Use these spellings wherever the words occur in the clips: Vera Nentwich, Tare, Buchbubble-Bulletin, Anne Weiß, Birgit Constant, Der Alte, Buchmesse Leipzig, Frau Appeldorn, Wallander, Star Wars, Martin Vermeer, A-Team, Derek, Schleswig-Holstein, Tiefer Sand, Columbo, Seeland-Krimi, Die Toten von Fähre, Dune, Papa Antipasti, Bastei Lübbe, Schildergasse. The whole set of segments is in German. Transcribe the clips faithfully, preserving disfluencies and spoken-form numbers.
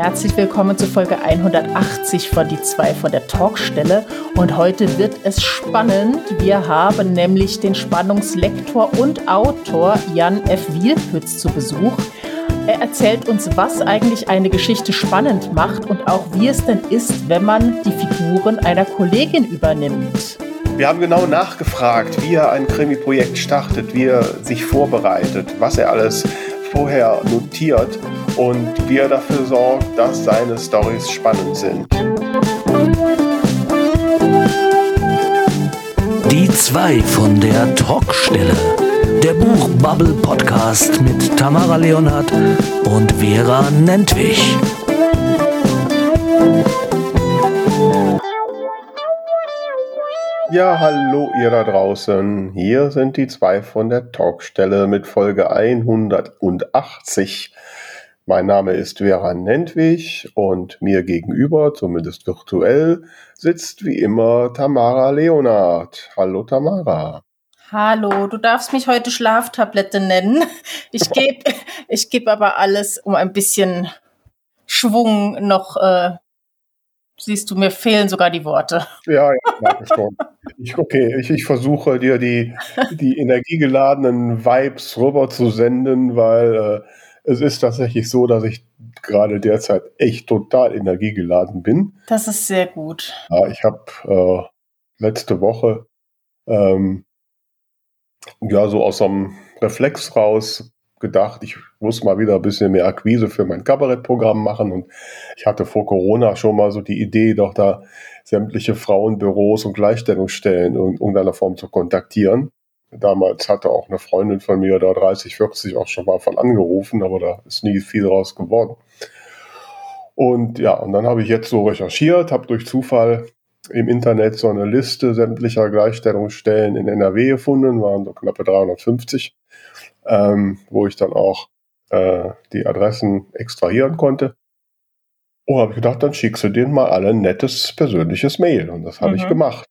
Herzlich willkommen zu Folge hundertachtzig von Die Zwei von der Talkstelle. Und heute wird es spannend. Wir haben nämlich den Spannungslektor und Autor Jan F. Wielpütz zu Besuch. Er erzählt uns, was eigentlich eine Geschichte spannend macht und auch wie es denn ist, wenn man die Figuren einer Kollegin übernimmt. Wir haben genau nachgefragt, wie er ein Krimi-Projekt startet, wie er sich vorbereitet, was er alles vorher notiert und wie er dafür sorgt, dass seine Storys spannend sind. Die zwei von der Talkstelle. Der Buchbubble-Podcast mit Tamara Leonhardt und Vera Nentwich. Ja, hallo ihr da draußen. Hier sind die zwei von der Talkstelle mit Folge hundertachtzig. Mein Name ist Vera Nentwich und mir gegenüber, zumindest virtuell, sitzt wie immer Tamara Leonhardt. Hallo Tamara. Hallo, du darfst mich heute Schlaftablette nennen. Ich gebe ich geb aber alles, um ein bisschen Schwung noch äh Siehst du, mir fehlen sogar die Worte. Ja, ja, danke schon. Ich, okay, ich, ich versuche dir die, die energiegeladenen Vibes rüber zu senden, weil äh, es ist tatsächlich so, dass ich gerade derzeit echt total energiegeladen bin. Das ist sehr gut. Ja, ich habe äh, letzte Woche ähm, ja so aus so einem Reflex raus gedacht, ich muss mal wieder ein bisschen mehr Akquise für mein Kabarettprogramm machen und ich hatte vor Corona schon mal so die Idee, doch da sämtliche Frauenbüros und Gleichstellungsstellen in irgendeiner Form zu kontaktieren. Damals hatte auch eine Freundin von mir da dreißig, vierzig auch schon mal von angerufen, aber da ist nie viel draus geworden. Und ja, und dann habe ich jetzt so recherchiert, habe durch Zufall im Internet so eine Liste sämtlicher Gleichstellungsstellen in N R W gefunden, waren so knappe dreihundertfünfzig. Ähm, wo ich dann auch äh, die Adressen extrahieren konnte. Und habe ich gedacht, dann schickst du denen mal alle ein nettes, persönliches Mail. Und das habe mhm. ich gemacht.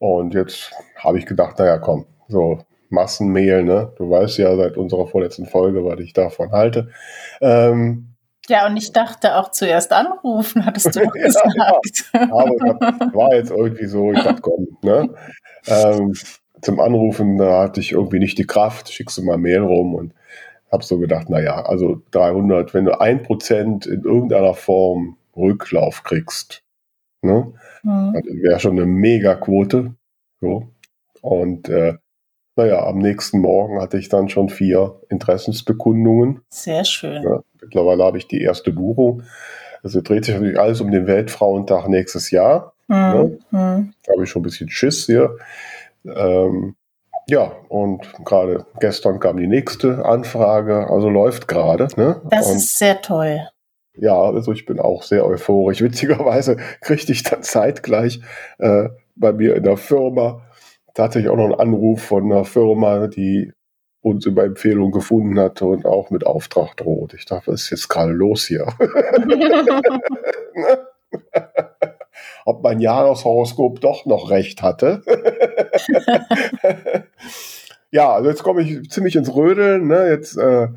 Und jetzt habe ich gedacht, naja, komm, so Massenmail, ne? Du weißt ja seit unserer vorletzten Folge, was ich davon halte. Ähm, ja, und ich dachte auch zuerst anrufen, hattest du doch gesagt. Ja, ja. Aber das war jetzt irgendwie so, ich dachte, komm, ne? Ähm, Zum Anrufen, da hatte ich irgendwie nicht die Kraft, schickst du mal Mail rum und habe so gedacht, naja, also dreihundert, wenn du ein Prozent in irgendeiner Form Rücklauf kriegst, ne, mhm. das wäre schon eine Megaquote. So. Und äh, naja, am nächsten Morgen hatte ich dann schon vier Interessensbekundungen. Sehr schön. Ja, mittlerweile habe ich die erste Buchung. Also dreht sich natürlich alles um den Weltfrauentag nächstes Jahr. Mhm. Ne? Da habe ich schon ein bisschen Schiss hier. Ähm, ja, und gerade gestern kam die nächste Anfrage, also läuft gerade. Ne? Das und, ist sehr toll. Ja, also ich bin auch sehr euphorisch. Witzigerweise kriegte ich dann zeitgleich äh, bei mir in der Firma tatsächlich auch noch einen Anruf von einer Firma, die uns über Empfehlung gefunden hatte und auch mit Auftrag droht. Ich dachte, was ist jetzt gerade los hier? Ob mein Jahreshoroskop doch noch recht hatte. Ja, also jetzt komme ich ziemlich ins Rödeln. Ne? Jetzt äh,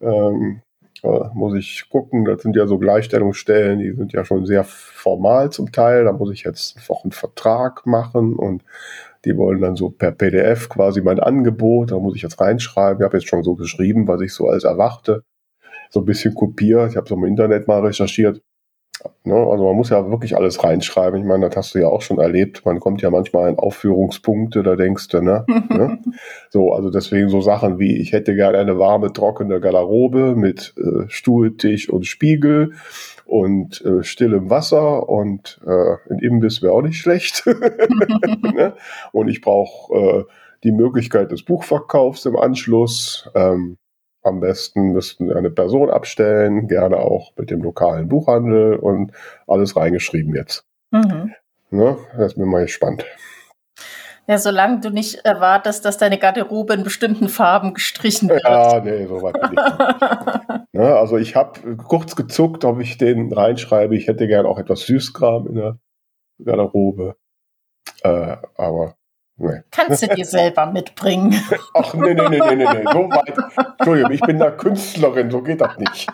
ähm, äh, muss ich gucken, das sind ja so Gleichstellungsstellen, die sind ja schon sehr formal zum Teil. Da muss ich jetzt auch einen Vertrag machen und die wollen dann so per P D F quasi mein Angebot. Da muss ich jetzt reinschreiben. Ich habe jetzt schon so geschrieben, was ich so alles erwarte. So ein bisschen kopiert. Ich habe so im Internet mal recherchiert. Also man muss ja wirklich alles reinschreiben. Ich meine, das hast du ja auch schon erlebt. Man kommt ja manchmal in Aufführungspunkte, da denkst du, ne? ne? So, also deswegen so Sachen wie, ich hätte gerne eine warme, trockene Garderobe mit äh, Stuhl, Tisch und Spiegel und äh, stillem Wasser und äh, ein Imbiss wäre auch nicht schlecht. ne? Und ich brauche äh, die Möglichkeit des Buchverkaufs im Anschluss. Ähm, Am besten müssten wir eine Person abstellen, gerne auch mit dem lokalen Buchhandel und alles reingeschrieben jetzt. Mhm. Ne? Das ist mir mal gespannt. Ja, solange du nicht erwartest, dass deine Garderobe in bestimmten Farben gestrichen wird. Ja, nee, so weit bin ich nicht. Ne? Also ich habe kurz gezuckt, ob ich den reinschreibe. Ich hätte gern auch etwas Süßkram in der Garderobe. Äh, aber... Nee. Kannst du dir selber mitbringen? Ach, nee, nee, nee, nee, nee, so weit. Entschuldigung, ich bin da Künstlerin, so geht das nicht.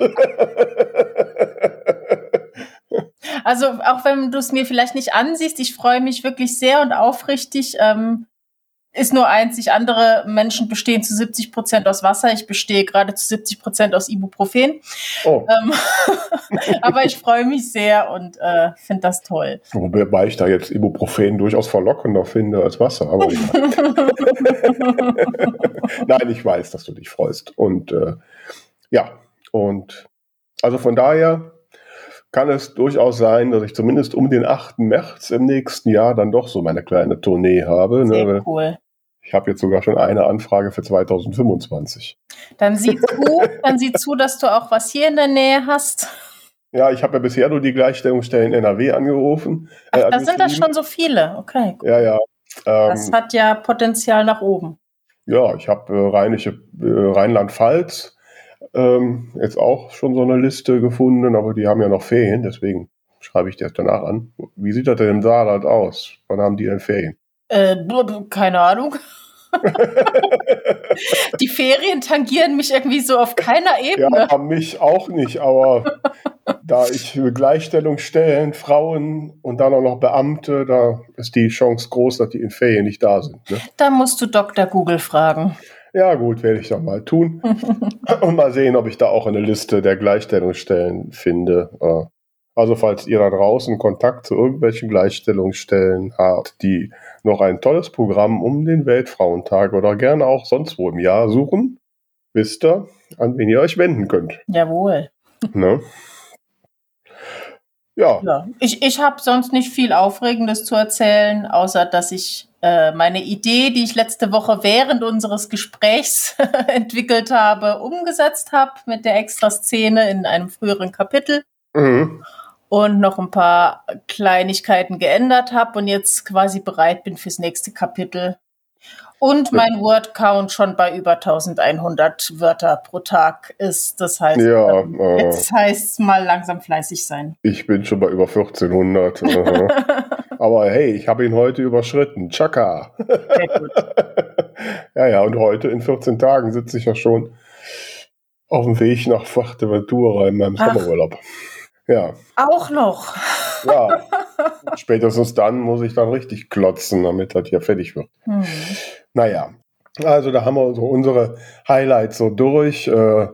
Also auch wenn du es mir vielleicht nicht ansiehst, ich freue mich wirklich sehr und aufrichtig. Ähm, ist nur einzig, andere Menschen bestehen zu siebzig Prozent aus Wasser. Ich bestehe gerade zu siebzig Prozent aus Ibuprofen. Oh. Ähm, aber ich freue mich sehr und äh, finde das toll. Wobei ich da jetzt Ibuprofen durchaus verlockender finde als Wasser. Aber ich Nein, ich weiß, dass du dich freust. Und äh, ja, und also von daher kann es durchaus sein, dass ich zumindest um den achten März im nächsten Jahr dann doch so meine kleine Tournee habe. Sehr ne? cool. Ich habe jetzt sogar schon eine Anfrage für zweitausendfünfundzwanzig. Dann sieh zu, dann sieh zu, dass du auch was hier in der Nähe hast. Ja, ich habe ja bisher nur die Gleichstellungsstellen N R W angerufen. Ach, äh, da sind das schon so viele. Okay, gut. Ja, ja. Ähm, das hat ja Potenzial nach oben. Ja, ich habe äh, rheinische äh, Rheinland-Pfalz. Ähm, jetzt auch schon so eine Liste gefunden, aber die haben ja noch Ferien, deswegen schreibe ich dir das danach an. Wie sieht das denn im Saarland aus? Wann haben die denn Ferien? Äh, keine Ahnung. Die Ferien tangieren mich irgendwie so auf keiner Ebene. Ja, mich auch nicht, aber da ich Gleichstellung stellen, Frauen und dann auch noch Beamte, da ist die Chance groß, dass die in Ferien nicht da sind. Ne? Da musst du Doktor Google fragen. Ja gut, werde ich doch mal tun und mal sehen, ob ich da auch eine Liste der Gleichstellungsstellen finde. Also falls ihr da draußen Kontakt zu irgendwelchen Gleichstellungsstellen habt, die noch ein tolles Programm um den Weltfrauentag oder gerne auch sonst wo im Jahr suchen, wisst ihr, an wen ihr euch wenden könnt. Jawohl. Ne? Ja. ja. Ich, ich habe sonst nicht viel Aufregendes zu erzählen, außer dass ich äh, meine Idee, die ich letzte Woche während unseres Gesprächs entwickelt habe, umgesetzt habe mit der Extraszene in einem früheren Kapitel mhm. und noch ein paar Kleinigkeiten geändert habe und jetzt quasi bereit bin fürs nächste Kapitel. Und mein Wordcount schon bei über eintausendeinhundert Wörter pro Tag ist. Das heißt, ja, äh, jetzt heißt es mal langsam fleißig sein. Ich bin schon bei über vierzehnhundert. Aber hey, ich habe ihn heute überschritten. Tschakka. Sehr gut. ja, ja, und heute in vierzehn Tagen sitze ich ja schon auf dem Weg nach Fuerteventura in meinem Ach, Sommerurlaub. Ja. Auch noch. ja. Spätestens dann muss ich dann richtig klotzen, damit das hier fertig wird. Hm. Naja, also da haben wir unsere, unsere Highlights so durch. Äh,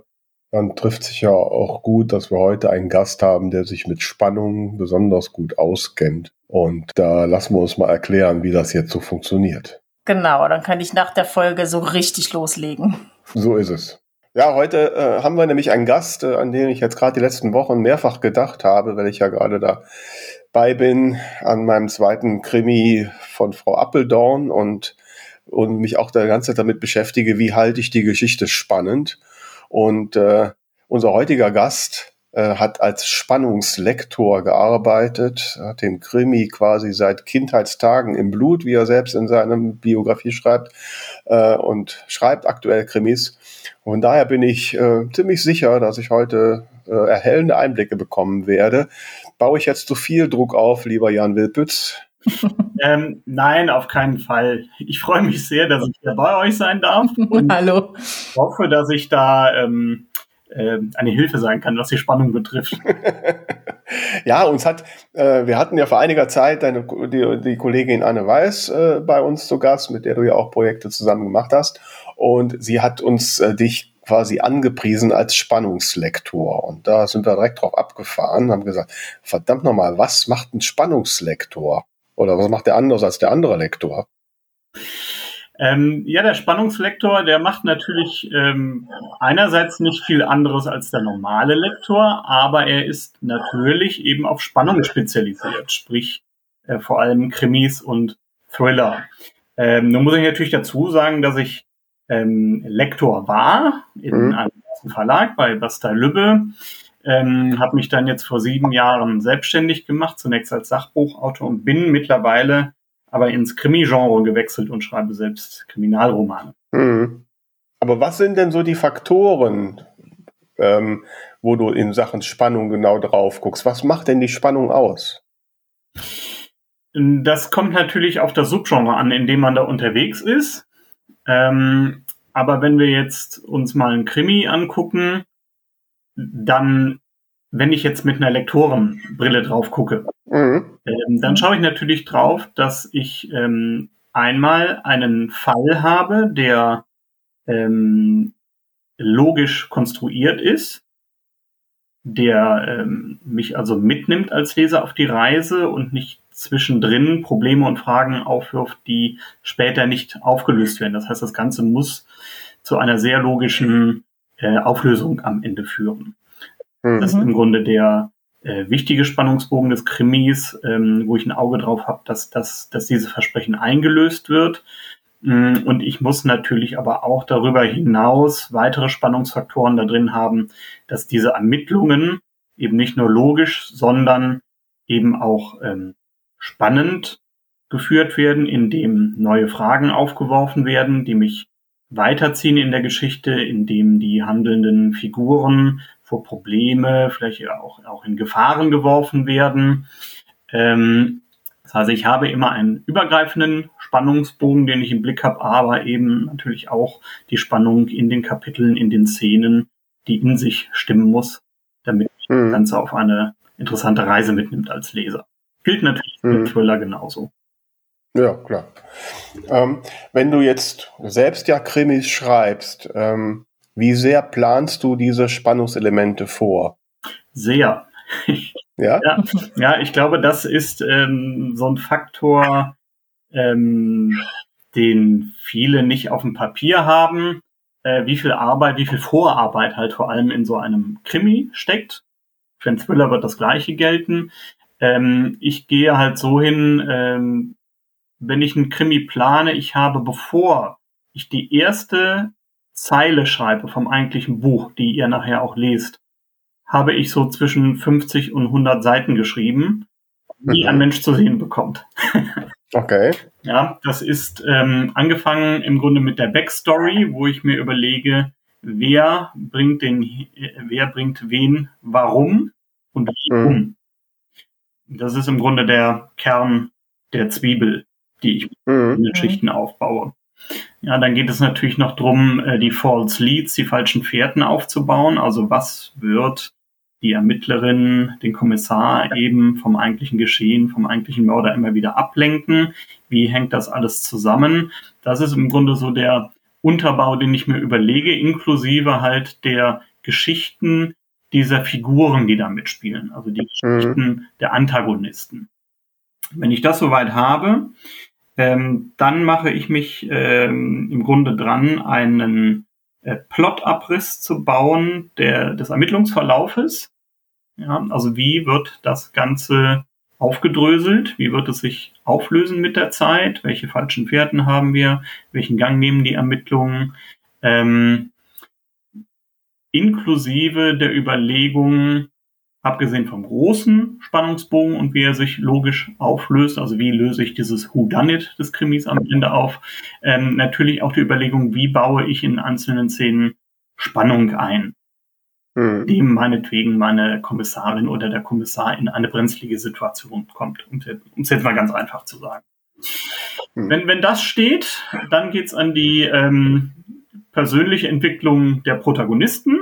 dann trifft sich ja auch gut, dass wir heute einen Gast haben, der sich mit Spannungen besonders gut auskennt. Und da lassen wir uns mal erklären, wie das jetzt so funktioniert. Genau, dann kann ich nach der Folge so richtig loslegen. So ist es. Ja, heute äh, haben wir nämlich einen Gast, äh, an den ich jetzt gerade die letzten Wochen mehrfach gedacht habe, weil ich ja gerade da bei bin an meinem zweiten Krimi von Frau Appeldorn und und mich auch die ganze Zeit damit beschäftige, wie halte ich die Geschichte spannend. Und äh, unser heutiger Gast äh, hat als Spannungslektor gearbeitet, hat den Krimi quasi seit Kindheitstagen im Blut, wie er selbst in seiner Biografie schreibt, äh, und schreibt aktuell Krimis. Und daher bin ich äh, ziemlich sicher, dass ich heute äh, erhellende Einblicke bekommen werde. Baue ich jetzt zu viel Druck auf, lieber Jan Wielpütz? ähm, nein, auf keinen Fall. Ich freue mich sehr, dass ich hier bei euch sein darf. Und Hallo. Ich hoffe, dass ich da ähm, äh, eine Hilfe sein kann, was die Spannung betrifft. ja, uns hat, äh, wir hatten ja vor einiger Zeit deine, die, die Kollegin Anne Weiß äh, bei uns zu Gast, mit der du ja auch Projekte zusammen gemacht hast. Und sie hat uns äh, dich quasi angepriesen als Spannungslektor. Und da sind wir direkt drauf abgefahren und haben gesagt, verdammt nochmal, was macht ein Spannungslektor? Oder was macht der anders als der andere Lektor? Ähm, ja, der Spannungslektor, der macht natürlich ähm, einerseits nicht viel anderes als der normale Lektor, aber er ist natürlich eben auf Spannung spezialisiert, sprich äh, vor allem Krimis und Thriller. Ähm, nun muss ich natürlich dazu sagen, dass ich ähm, Lektor war in mhm. einem Verlag bei Bastei Lübbe. Ähm, habe mich dann jetzt vor sieben Jahren selbstständig gemacht, zunächst als Sachbuchautor und bin mittlerweile aber ins Krimi-Genre gewechselt und schreibe selbst Kriminalromane. Hm. Aber was sind denn so die Faktoren, ähm, wo du in Sachen Spannung genau drauf guckst? Was macht denn die Spannung aus? Das kommt natürlich auf das Subgenre an, in dem man da unterwegs ist. Ähm, aber wenn wir jetzt uns mal einen Krimi angucken, dann wenn ich jetzt mit einer Lektorenbrille drauf gucke, mhm. ähm, dann schaue ich natürlich drauf, dass ich ähm, einmal einen Fall habe, der ähm, logisch konstruiert ist, der ähm, mich also mitnimmt als Leser auf die Reise und nicht zwischendrin Probleme und Fragen aufwirft, die später nicht aufgelöst werden. Das heißt, das Ganze muss zu einer sehr logischen äh, Auflösung am Ende führen. Mhm. Das ist im Grunde der äh, wichtige Spannungsbogen des Krimis, ähm, wo ich ein Auge drauf habe, dass, dass, dass dieses Versprechen eingelöst wird. Mhm. Und ich muss natürlich aber auch darüber hinaus weitere Spannungsfaktoren da drin haben, dass diese Ermittlungen eben nicht nur logisch, sondern eben auch ähm, spannend geführt werden, indem neue Fragen aufgeworfen werden, die mich weiterziehen in der Geschichte, indem die handelnden Figuren vor Probleme, vielleicht auch, auch in Gefahren geworfen werden. Ähm, das heißt, ich habe immer einen übergreifenden Spannungsbogen, den ich im Blick habe, aber eben natürlich auch die Spannung in den Kapiteln, in den Szenen, die in sich stimmen muss, damit ich hm. das Ganze auf eine interessante Reise mitnimmt als Leser. Gilt natürlich für hm. Thriller genauso. Ja, klar. Ähm, wenn du jetzt selbst ja Krimis schreibst, ähm, wie sehr planst du diese Spannungselemente vor? Sehr. Ja? Ja, ja, ich glaube, das ist ähm, so ein Faktor, ähm, den viele nicht auf dem Papier haben, äh, wie viel Arbeit, wie viel Vorarbeit halt vor allem in so einem Krimi steckt. Für einen Thriller wird das Gleiche gelten. Ähm, ich gehe halt so hin, ähm, wenn ich einen Krimi plane, ich habe, bevor ich die erste Zeile schreibe vom eigentlichen Buch, die ihr nachher auch lest, habe ich so zwischen fünfzig und hundert Seiten geschrieben, die mhm. ein Mensch zu sehen bekommt. Okay. Ja, das ist ähm, angefangen im Grunde mit der Backstory, wo ich mir überlege, wer bringt den, äh, wer bringt wen, warum und warum. Mhm. Das ist im Grunde der Kern der Zwiebel, die ich mhm. in den Schichten aufbaue. Ja, dann geht es natürlich noch drum, die False Leads, die falschen Fährten aufzubauen. Also was wird die Ermittlerin, den Kommissar eben vom eigentlichen Geschehen, vom eigentlichen Mörder immer wieder ablenken? Wie hängt das alles zusammen? Das ist im Grunde so der Unterbau, den ich mir überlege, inklusive halt der Geschichten dieser Figuren, die da mitspielen, also die Geschichten mhm. der Antagonisten. Wenn ich das soweit habe, ähm, dann mache ich mich ähm, im Grunde dran, einen äh, Plot-Abriss zu bauen der, des Ermittlungsverlaufes. Ja, also wie wird das Ganze aufgedröselt? Wie wird es sich auflösen mit der Zeit? Welche falschen Fährten haben wir? Welchen Gang nehmen die Ermittlungen? Ähm, inklusive der Überlegung, abgesehen vom großen Spannungsbogen und wie er sich logisch auflöst, also wie löse ich dieses Whodunit des Krimis am Ende auf, ähm, natürlich auch die Überlegung, wie baue ich in einzelnen Szenen Spannung ein, hm. indem meinetwegen meine Kommissarin oder der Kommissar in eine brenzlige Situation kommt, um es jetzt mal ganz einfach zu sagen. Hm. Wenn, wenn das steht, dann geht's an die ähm, persönliche Entwicklung der Protagonisten.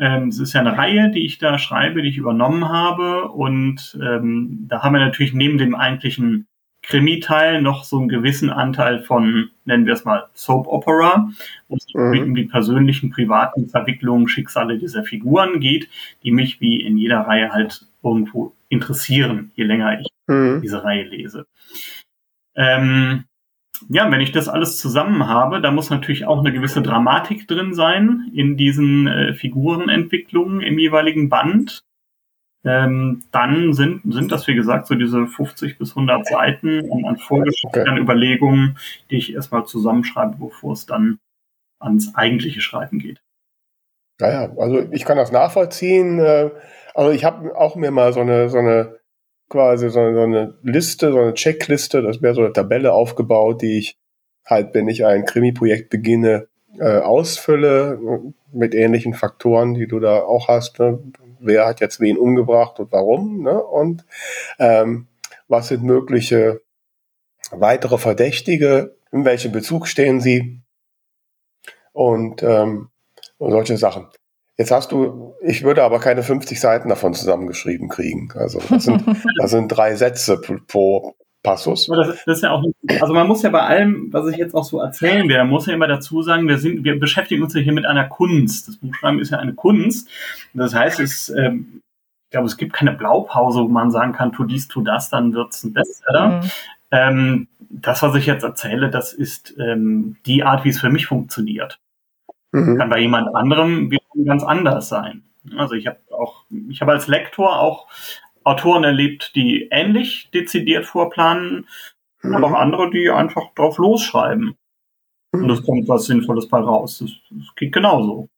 Ähm, es ist ja eine Reihe, die ich da schreibe, die ich übernommen habe. Und ähm, da haben wir natürlich neben dem eigentlichen Krimi-Teil noch so einen gewissen Anteil von, nennen wir es mal, Soap-Opera, wo es mhm. um die persönlichen, privaten Verwicklungen, Schicksale dieser Figuren geht, die mich wie in jeder Reihe halt irgendwo interessieren, je länger ich mhm. diese Reihe lese. Ähm, Ja, wenn ich das alles zusammen habe, da muss natürlich auch eine gewisse Dramatik drin sein in diesen äh, Figurenentwicklungen im jeweiligen Band. Ähm, dann sind, sind das, wie gesagt, so diese fünfzig bis hundert Seiten an, an vorgeschriebenen okay. Überlegungen, die ich erstmal zusammenschreibe, bevor es dann ans eigentliche Schreiben geht. Naja, also ich kann das nachvollziehen. Also ich habe auch mir mal so eine, so eine quasi so eine, so eine Liste, so eine Checkliste, das wäre so eine Tabelle aufgebaut, die ich halt, wenn ich ein Krimi-Projekt beginne, äh, ausfülle mit ähnlichen Faktoren, die du da auch hast. Ne? Wer hat jetzt wen umgebracht und warum? Ne? Und ähm, was sind mögliche weitere Verdächtige? In welchem Bezug stehen sie? Und, ähm, und solche Sachen. Jetzt hast du, ich würde aber keine fünfzig Seiten davon zusammengeschrieben kriegen. Also das sind, das sind drei Sätze pro Passus. Das ist, das ist ja auch, also man muss ja bei allem, was ich jetzt auch so erzählen werde, muss ja immer dazu sagen, wir sind, wir beschäftigen uns ja hier mit einer Kunst. Das Buchschreiben ist ja eine Kunst. Das heißt, es, ähm, ich glaube, es gibt keine Blaupause, wo man sagen kann, tu dies, tu das, dann wird's ein Bestseller. Mhm. Ähm, das, was ich jetzt erzähle, das ist ähm, die Art, wie es für mich funktioniert. Mhm. Kann bei jemand anderem ganz anders sein. Also ich habe auch, ich habe als Lektor auch Autoren erlebt, die ähnlich dezidiert vorplanen, mhm. aber auch andere, die einfach drauf losschreiben. Mhm. Und es kommt was Sinnvolles bei raus. Das, das geht genauso.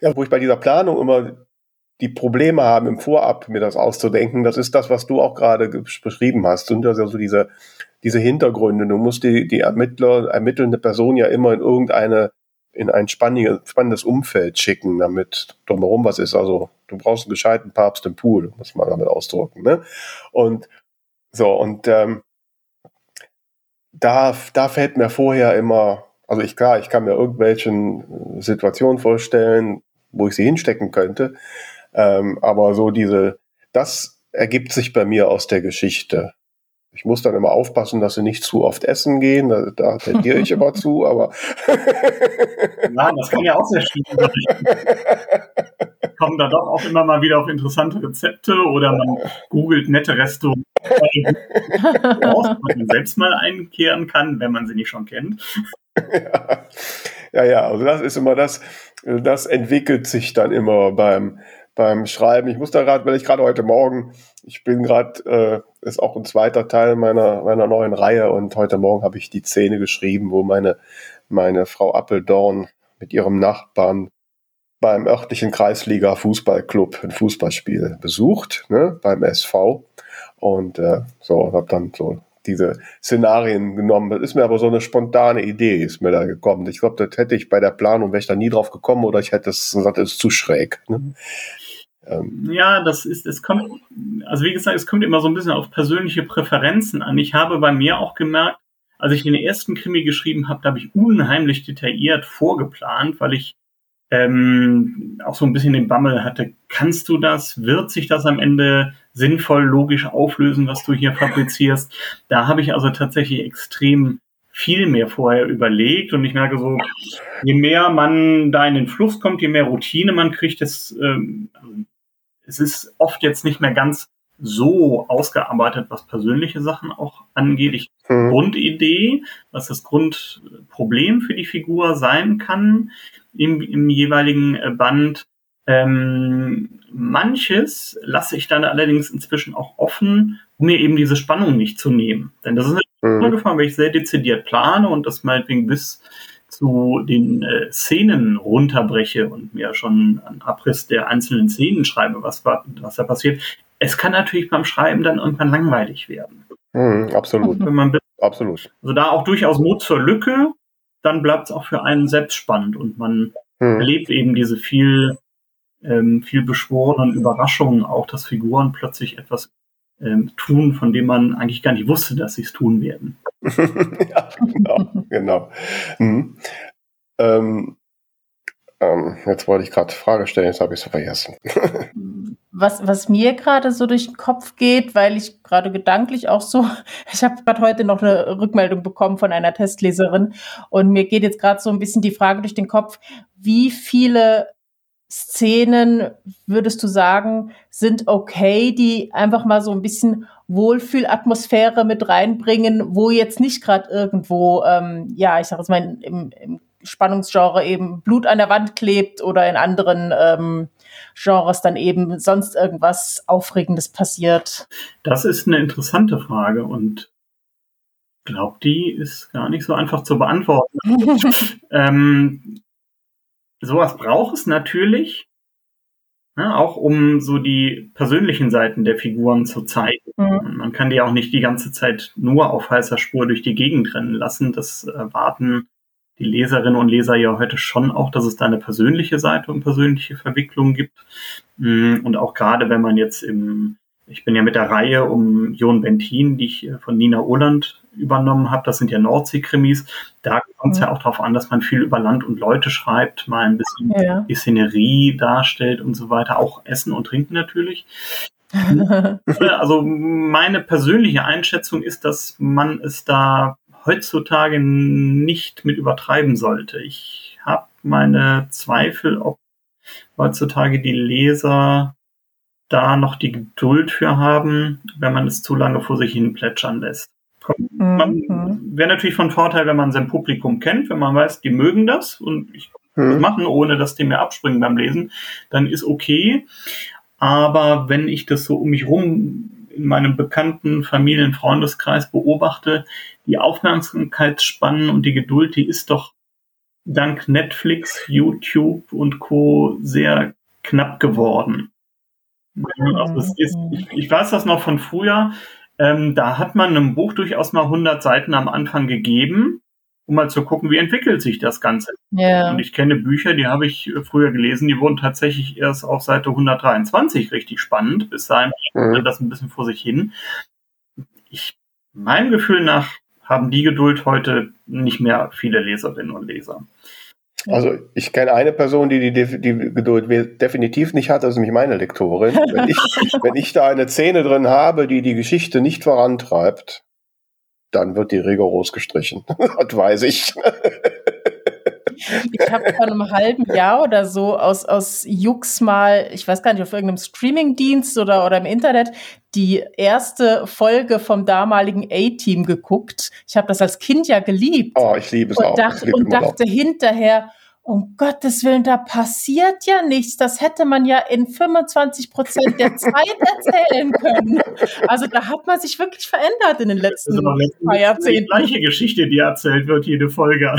Ja, wo ich bei dieser Planung immer die Probleme haben, im Vorab mir das auszudenken, das ist das, was du auch gerade beschrieben hast. Und das sind ja so diese, diese Hintergründe. Du musst die, die Ermittler, ermittelnde Person ja immer in irgendeine in ein spannendes Umfeld schicken, damit drumherum was ist. Also du brauchst einen gescheiten Papst im Pool, muss man damit ausdrücken. Ne? Und so, und ähm, da, da fällt mir vorher immer, also ich klar, ich kann mir irgendwelchen Situationen vorstellen, wo ich sie hinstecken könnte, ähm, aber so diese, das ergibt sich bei mir aus der Geschichte. Ich muss dann immer aufpassen, dass sie nicht zu oft essen gehen. Da, da tendiere ich immer zu, aber... Ja, das kann ja auch sehr schön sein. Ich komme da doch auch immer mal wieder auf interessante Rezepte oder man googelt nette Restaurants, die man selbst mal einkehren kann, wenn man sie nicht schon kennt. Ja, ja, ja, also das ist immer das, das entwickelt sich dann immer beim... beim Schreiben. Ich muss da gerade, weil ich gerade heute Morgen, ich bin gerade, äh, ist auch ein zweiter Teil meiner meiner neuen Reihe und heute Morgen habe ich die Szene geschrieben, wo meine meine Frau Appeldorn mit ihrem Nachbarn beim örtlichen Kreisliga-Fußballclub ein Fußballspiel besucht, ne, beim S V. Und äh, so, habe dann so diese Szenarien genommen. Das ist mir aber so eine spontane Idee, ist mir da gekommen. Ich glaube, das hätte ich bei der Planung, wäre ich da nie drauf gekommen oder ich hätte es gesagt, es ist zu schräg. Ne? Ja, das ist, es kommt, also wie gesagt, es kommt immer so ein bisschen auf persönliche Präferenzen an. Ich habe bei mir auch gemerkt, als ich den ersten Krimi geschrieben habe, da habe ich unheimlich detailliert vorgeplant, weil ich ähm, auch so ein bisschen den Bammel hatte. Kannst du das? Wird sich das am Ende sinnvoll, logisch auflösen, was du hier fabrizierst? Da habe ich also tatsächlich extrem viel mehr vorher überlegt und ich merke so, je mehr man da in den Fluss kommt, je mehr Routine man kriegt, das, ähm, es ist oft jetzt nicht mehr ganz so ausgearbeitet, was persönliche Sachen auch angeht. Ich habe eine Grundidee, was das Grundproblem für die Figur sein kann im, im jeweiligen Band. Ähm, manches lasse ich dann allerdings inzwischen auch offen, um mir eben diese Spannung nicht zu nehmen. Denn das ist eine mhm. Gefahr, weil ich sehr dezidiert plane und das meinetwegen bis zu den äh, Szenen runterbreche und mir schon einen Abriss der einzelnen Szenen schreibe, was, was da passiert. Es kann natürlich beim Schreiben dann irgendwann langweilig werden. Mhm, absolut. Wenn man absolut. Also da auch durchaus Mut zur Lücke, dann bleibt es auch für einen selbst spannend und man mhm. erlebt eben diese viel ähm, viel beschworenen Überraschungen, auch dass Figuren plötzlich etwas Ähm, tun, von dem man eigentlich gar nicht wusste, dass sie es tun werden. Ja, genau. genau. Mhm. Ähm, ähm, jetzt wollte ich gerade eine Frage stellen, jetzt habe ich es vergessen. was, was mir gerade so durch den Kopf geht, weil ich gerade gedanklich auch so, ich habe gerade heute noch eine Rückmeldung bekommen von einer Testleserin und mir geht jetzt gerade so ein bisschen die Frage durch den Kopf, wie viele Szenen, würdest du sagen, sind okay, die einfach mal so ein bisschen Wohlfühlatmosphäre mit reinbringen, wo jetzt nicht gerade irgendwo, ähm, ja, ich sag jetzt mal, im, im Spannungsgenre eben Blut an der Wand klebt oder in anderen ähm, Genres dann eben sonst irgendwas Aufregendes passiert? Das ist eine interessante Frage und ich glaube, die ist gar nicht so einfach zu beantworten. ähm, Sowas braucht es natürlich, ne, auch um so die persönlichen Seiten der Figuren zu zeigen. Mhm. Man kann die auch nicht die ganze Zeit nur auf heißer Spur durch die Gegend rennen lassen. Das erwarten die Leserinnen und Leser ja heute schon auch, dass es da eine persönliche Seite und persönliche Verwicklung gibt. Und auch gerade, wenn man jetzt im Ich bin ja mit der Reihe um Jon Bentin, die ich von Nina Ohlandt übernommen habe. Das sind ja Nordseekrimis. Da kommt es ja auch darauf an, dass man viel über Land und Leute schreibt, mal ein bisschen ja. die Szenerie darstellt und so weiter. Auch Essen und Trinken natürlich. Also meine persönliche Einschätzung ist, dass man es da heutzutage nicht mit übertreiben sollte. Ich habe meine Zweifel, ob heutzutage die Leser da noch die Geduld für haben, wenn man es zu lange vor sich hin plätschern lässt. Mhm. Wäre natürlich von Vorteil, wenn man sein Publikum kennt, wenn man weiß, die mögen das und ich kann das mhm. machen, ohne dass die mir abspringen beim Lesen, dann ist okay. Aber wenn ich das so um mich rum in meinem bekannten Familien- und Freundeskreis beobachte, die Aufmerksamkeitsspannen und die Geduld, die ist doch dank Netflix, YouTube und Co. sehr knapp geworden. Also es ist, ich, ich weiß das noch von früher, ähm, da hat man einem Buch durchaus mal hundert Seiten am Anfang gegeben, um mal zu gucken, wie entwickelt sich das Ganze. Yeah. Und ich kenne Bücher, die habe ich früher gelesen, die wurden tatsächlich erst auf Seite hundertdreiundzwanzig richtig spannend, bis dahin mhm. das ein bisschen vor sich hin. Ich, meinem Gefühl nach haben die Geduld heute nicht mehr viele Leserinnen und Leser. Also ich kenne eine Person, die die, die Geduld definitiv nicht hat, das ist nämlich meine Lektorin. Wenn ich, wenn ich da eine Szene drin habe, die die Geschichte nicht vorantreibt, dann wird die rigoros gestrichen. Das weiß ich. Ich habe vor einem halben Jahr oder so aus, aus Jux mal, ich weiß gar nicht, auf irgendeinem Streamingdienst oder, oder im Internet, die erste Folge vom damaligen A-Team geguckt. Ich habe das als Kind ja geliebt. Oh, ich liebe es auch. Dach, lieb und dachte auch. Hinterher, um Gottes Willen, da passiert ja nichts. Das hätte man ja in fünfundzwanzig Prozent der Zeit erzählen können. Also da hat man sich wirklich verändert in den letzten zwei Jahrzehnten. Die gleiche Geschichte, die erzählt wird, jede Folge.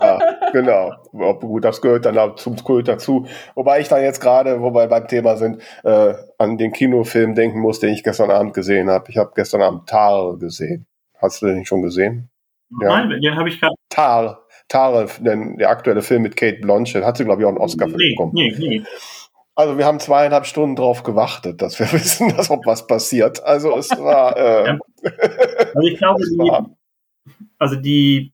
Ja, genau. Gut, das gehört dann zum Kult dazu. Wobei ich dann jetzt gerade, wo wir beim Thema sind, äh, an den Kinofilm denken muss, den ich gestern Abend gesehen habe. Ich habe gestern Abend Tare gesehen. Hast du den schon gesehen? Nein, ja. den habe ich gerade. Tare, Tare, der aktuelle Film mit Kate Blanchett. Hat sie, glaube ich, auch einen Oscar nee, für bekommen. Nee, nee. Also wir haben zweieinhalb Stunden drauf gewartet, dass wir wissen, dass auch was passiert. Also es war... Äh, also ich glaube, war, die, also die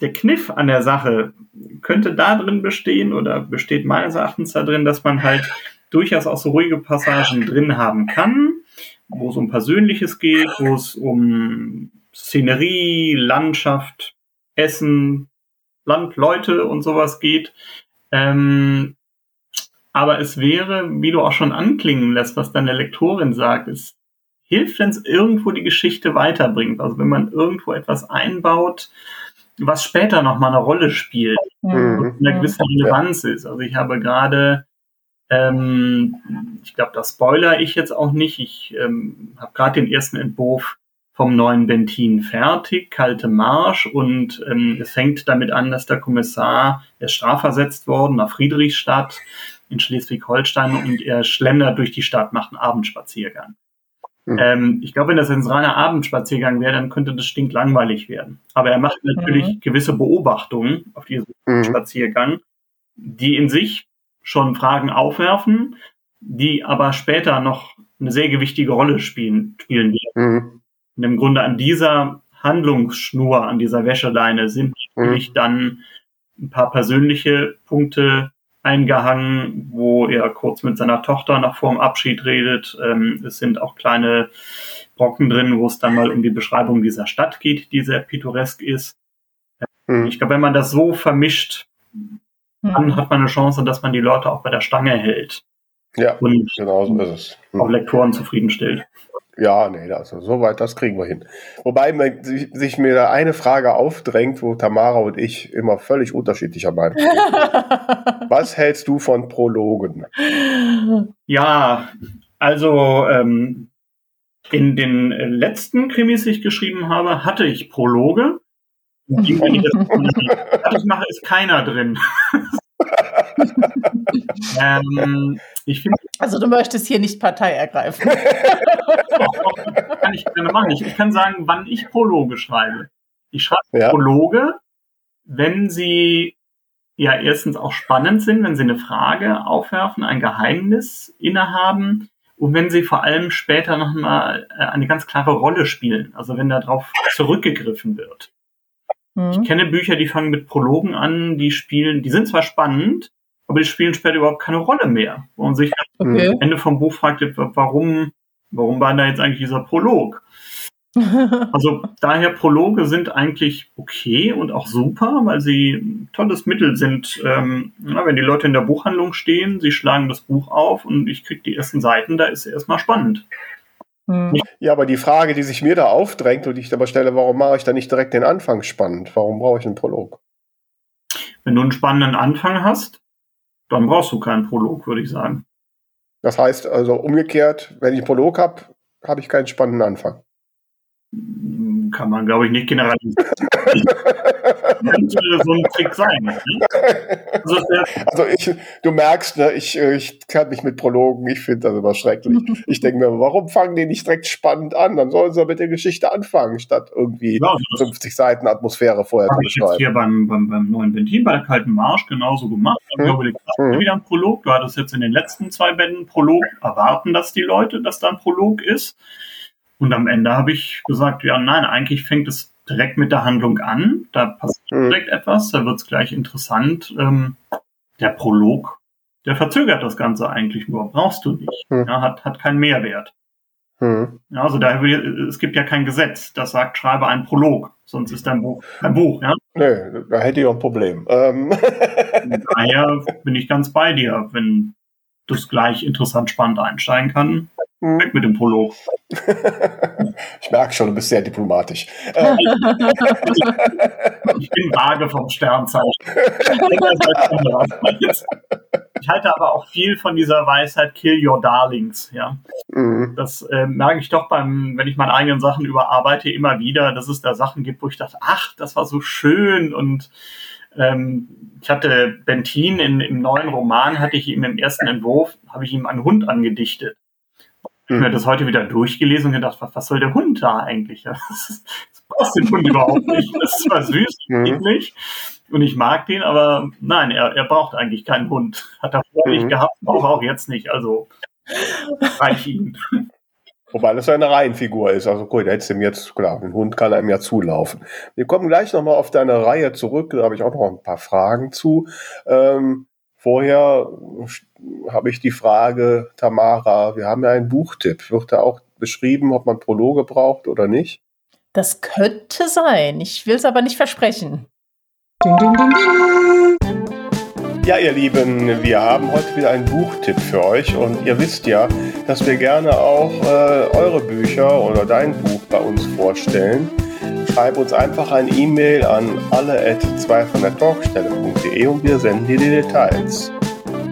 Der Kniff an der Sache könnte da drin bestehen oder besteht meines Erachtens da drin, dass man halt durchaus auch so ruhige Passagen drin haben kann, wo es um Persönliches geht, wo es um Szenerie, Landschaft, Essen, Land, Leute und sowas geht. Ähm, aber es wäre, wie du auch schon anklingen lässt, was deine Lektorin sagt, es hilft, wenn es irgendwo die Geschichte weiterbringt. Also wenn man irgendwo etwas einbaut, was später nochmal eine Rolle spielt, mhm. eine gewisse Relevanz ist. Also ich habe gerade, ähm, ich glaube, das spoilere ich jetzt auch nicht, ich ähm, habe gerade den ersten Entwurf vom neuen Bentin fertig, Kalte Marsch, und ähm, es fängt damit an, dass der Kommissar, er ist strafversetzt worden nach Friedrichstadt in Schleswig-Holstein und er schlendert durch die Stadt, macht einen Abendspaziergang. Mhm. Ähm, ich glaube, wenn das ein reiner Abendspaziergang wäre, dann könnte das stinklangweilig werden. Aber er macht natürlich mhm. gewisse Beobachtungen auf diesem mhm. Spaziergang, die in sich schon Fragen aufwerfen, die aber später noch eine sehr gewichtige Rolle spielen. spielen mhm. Und im Grunde an dieser Handlungsschnur, an dieser Wäscheleine sind natürlich mhm. dann ein paar persönliche Punkte eingehangen, wo er kurz mit seiner Tochter noch vor dem Abschied redet. Ähm, es sind auch kleine Brocken drin, wo es dann mal um die Beschreibung dieser Stadt geht, die sehr pittoresk ist. Mhm. Ich glaube, wenn man das so vermischt, dann mhm. hat man eine Chance, dass man die Leute auch bei der Stange hält. Ja, und genau so ist es. Mhm. Auch Lektoren zufriedenstellt. Ja, nee, also soweit, das kriegen wir hin. Wobei man, sich, sich mir da eine Frage aufdrängt, wo Tamara und ich immer völlig unterschiedlicher Meinung sind. Was hältst du von Prologen? Ja, also ähm, in den letzten Krimis, die ich geschrieben habe, hatte ich Prologe. Die, wenn ich das mache, ist keiner drin. ähm, ich find, also du möchtest hier nicht Partei ergreifen. Kann ich gerne machen. Ich kann sagen, wann ich Prologe schreibe. Ich schreibe ja. Prologe, wenn sie ja erstens auch spannend sind, wenn sie eine Frage aufwerfen, ein Geheimnis innehaben und wenn sie vor allem später nochmal eine ganz klare Rolle spielen, also wenn darauf zurückgegriffen wird. Mhm. Ich kenne Bücher, die fangen mit Prologen an, die spielen, die sind zwar spannend, aber die spielen später überhaupt keine Rolle mehr. Wo man sich okay. am Ende vom Buch fragt, warum, warum war da jetzt eigentlich dieser Prolog? Also daher, Prologe sind eigentlich okay und auch super, weil sie ein tolles Mittel sind. Ähm, na, wenn die Leute in der Buchhandlung stehen, sie schlagen das Buch auf und ich kriege die ersten Seiten, da ist erstmal spannend. Hm. Ja, aber die Frage, die sich mir da aufdrängt und die ich dabei stelle, warum mache ich da nicht direkt den Anfang spannend? Warum brauche ich einen Prolog? Wenn du einen spannenden Anfang hast, dann brauchst du keinen Prolog, würde ich sagen. Das heißt also umgekehrt, wenn ich einen Prolog habe, habe ich keinen spannenden Anfang. Kann man, glaube ich, nicht generalisieren. Könnte so ein Trick sein. Ne? Also, also ich, du merkst, ne, ich, ich kann nicht mit Prologen, ich finde das immer schrecklich. Ich denke mir, warum fangen die nicht direkt spannend an? Dann sollen sie mit der Geschichte anfangen, statt irgendwie ja, also fünfzig Seiten Atmosphäre vorher zu beschreiben. Das habe ich jetzt hier beim, beim, beim neuen Bentin bei der Kalten Marsch genauso gemacht. Hm. Ich glaube, die hm. wieder ein Prolog. Du hattest jetzt in den letzten zwei Bänden einen Prolog. Erwarten, dass die Leute, dass da ein Prolog ist. Und am Ende habe ich gesagt, ja, nein, eigentlich fängt es direkt mit der Handlung an. Da passiert mhm. direkt etwas, da wird es gleich interessant. Ähm, der Prolog, der verzögert das Ganze eigentlich nur. Brauchst du nicht. Mhm. Ja, hat, hat keinen Mehrwert. Mhm. Ja, also daher, es gibt ja kein Gesetz, das sagt, schreibe einen Prolog. Sonst ist dein Buch ein Buch. Ja? Nö, da hätte ich auch ein Problem. Ähm. Daher bin ich ganz bei dir, wenn das gleich interessant, spannend einsteigen kann. Weg mit dem Prolog. Ich merke schon, du bist sehr diplomatisch. Ich bin vage vom Sternzeichen. Ich halte aber auch viel von dieser Weisheit Kill Your Darlings. Ja, mhm. Das äh, merke ich doch, beim, wenn ich meine eigenen Sachen überarbeite, immer wieder, dass es da Sachen gibt, wo ich dachte, ach, das war so schön. Und ähm, ich hatte Bentin in, im neuen Roman, hatte ich ihm im ersten Entwurf, habe ich ihm einen Hund angedichtet. Ich habe mir das heute wieder durchgelesen und gedacht, was soll der Hund da eigentlich? Das brauchst den Hund überhaupt nicht. Das ist zwar süß, eklig mhm. und ich mag den, aber nein, er, er braucht eigentlich keinen Hund. Hat er vorher mhm. nicht gehabt, braucht er auch jetzt nicht. Also reich ihn. Wobei das eine Reihenfigur ist. Also gut, da hättest du ihm jetzt, klar, den Hund kann einem ja zulaufen. Wir kommen gleich nochmal auf deine Reihe zurück. Da habe ich auch noch ein paar Fragen zu. Ähm, vorher habe ich die Frage, Tamara, wir haben ja einen Buchtipp. Wird da auch beschrieben, ob man Prologe braucht oder nicht? Das könnte sein. Ich will es aber nicht versprechen. Ding, ding, ding, ding. Ja, ihr Lieben, wir haben heute wieder einen Buchtipp für euch. Und ihr wisst ja, dass wir gerne auch äh, eure Bücher oder dein Buch bei uns vorstellen. Schreib uns einfach ein E-Mail an alle at zwei von der Talkstelle punkt de und wir senden dir die Details.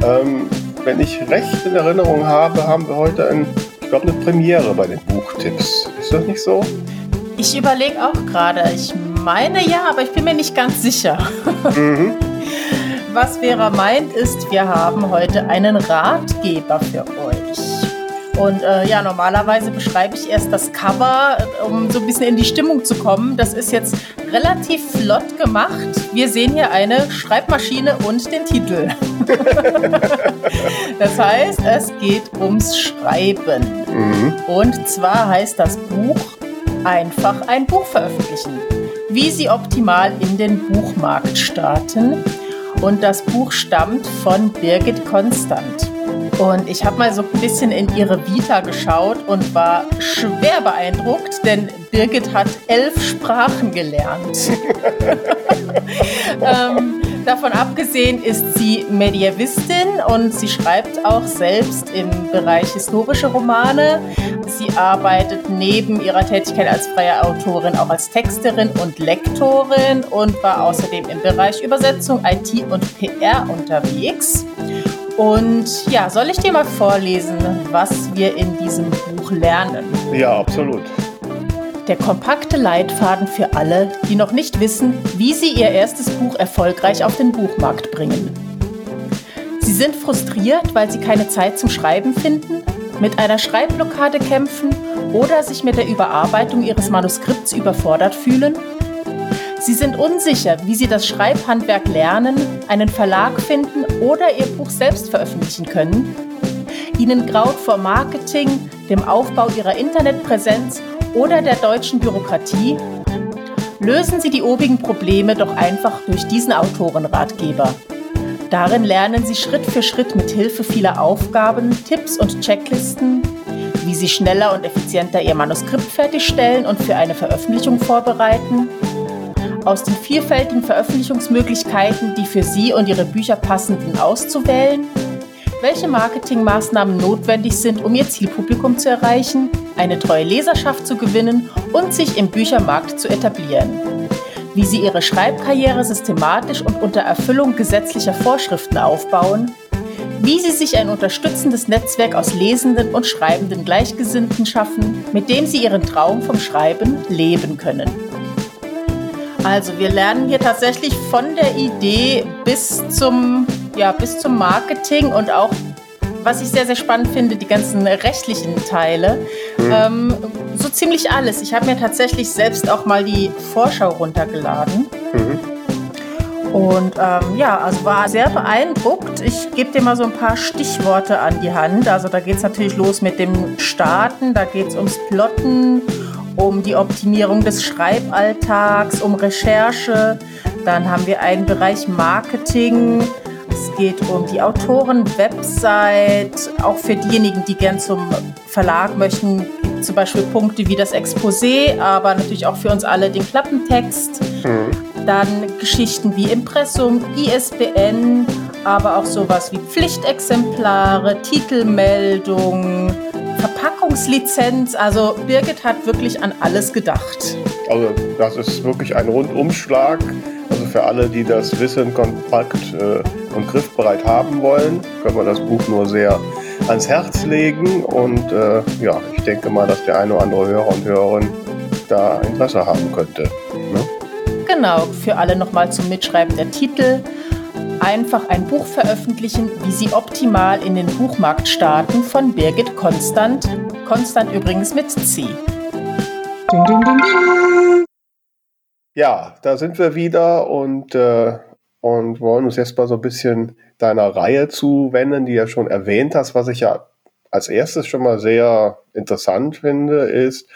Ähm, wenn ich recht in Erinnerung habe, haben wir heute, ein, ich glaube, eine Premiere bei den Buchtipps. Ist das nicht so? Ich überlege auch gerade. Ich meine ja, aber ich bin mir nicht ganz sicher. Mhm. Was Vera meint ist, wir haben heute einen Ratgeber für euch. Und äh, ja, normalerweise beschreibe ich erst das Cover, um so ein bisschen in die Stimmung zu kommen. Das ist jetzt relativ flott gemacht. Wir sehen hier eine Schreibmaschine und den Titel. Das heißt, es geht ums Schreiben. Mhm. Und zwar heißt das Buch einfach ein Buch veröffentlichen. Wie Sie optimal in den Buchmarkt starten. Und das Buch stammt von Birgit Constant. Und ich habe mal so ein bisschen in ihre Vita geschaut und war schwer beeindruckt, denn Birgit hat elf Sprachen gelernt. ähm, davon abgesehen ist sie Medievistin und sie schreibt auch selbst im Bereich historische Romane. Sie arbeitet neben ihrer Tätigkeit als freie Autorin auch als Texterin und Lektorin und war außerdem im Bereich Übersetzung, I T und P R unterwegs. Und ja, soll ich dir mal vorlesen, was wir in diesem Buch lernen? Ja, absolut. Der kompakte Leitfaden für alle, die noch nicht wissen, wie sie ihr erstes Buch erfolgreich auf den Buchmarkt bringen. Sie sind frustriert, weil sie keine Zeit zum Schreiben finden, mit einer Schreibblockade kämpfen oder sich mit der Überarbeitung ihres Manuskripts überfordert fühlen? Sie sind unsicher, wie Sie das Schreibhandwerk lernen, einen Verlag finden oder Ihr Buch selbst veröffentlichen können. Ihnen graut vor Marketing, dem Aufbau Ihrer Internetpräsenz oder der deutschen Bürokratie? Lösen Sie die obigen Probleme doch einfach durch diesen Autorenratgeber. Darin lernen Sie Schritt für Schritt mit Hilfe vieler Aufgaben, Tipps und Checklisten, wie Sie schneller und effizienter Ihr Manuskript fertigstellen und für eine Veröffentlichung vorbereiten. Aus den vielfältigen Veröffentlichungsmöglichkeiten, die für Sie und Ihre Bücher passenden, auszuwählen. Welche Marketingmaßnahmen notwendig sind, um Ihr Zielpublikum zu erreichen, eine treue Leserschaft zu gewinnen und sich im Büchermarkt zu etablieren. Wie Sie Ihre Schreibkarriere systematisch und unter Erfüllung gesetzlicher Vorschriften aufbauen. Wie Sie sich ein unterstützendes Netzwerk aus lesenden und schreibenden Gleichgesinnten schaffen, mit dem Sie Ihren Traum vom Schreiben leben können. Also wir lernen hier tatsächlich von der Idee bis zum, ja, bis zum Marketing und auch, was ich sehr, sehr spannend finde, die ganzen rechtlichen Teile. Mhm. Ähm, so ziemlich alles. Ich habe mir tatsächlich selbst auch mal die Vorschau runtergeladen. Mhm. Und ähm, ja, also war sehr beeindruckt. Ich gebe dir mal so ein paar Stichworte an die Hand. Also da geht es natürlich los mit dem Starten, da geht es ums Plotten, um die Optimierung des Schreiballtags, um Recherche. Dann haben wir einen Bereich Marketing. Es geht um die Autoren-Website. Auch für diejenigen, die gern zum Verlag möchten, gibt zum Beispiel Punkte wie das Exposé, aber natürlich auch für uns alle den Klappentext. Mhm. Dann Geschichten wie Impressum, I S B N, aber auch sowas wie Pflichtexemplare, Titelmeldung, Verpackungslizenz, also Birgit hat wirklich an alles gedacht. Also das ist wirklich ein Rundumschlag, also für alle, die das Wissen kompakt äh, und griffbereit haben wollen, können wir das Buch nur sehr ans Herz legen und äh, ja, ich denke mal, dass der eine oder andere Hörer und Hörerin da Interesse haben könnte. Ne? Genau, für alle nochmal zum Mitschreiben der Titel. Einfach ein Buch veröffentlichen, wie Sie optimal in den Buchmarkt starten, von Birgit Constant. Constant übrigens mit C. Ding, ding, ding, ding. Ja, da sind wir wieder und, äh, und wollen uns jetzt mal so ein bisschen deiner Reihe zuwenden, die du ja schon erwähnt hast. Was ich ja als erstes schon mal sehr interessant finde, ist,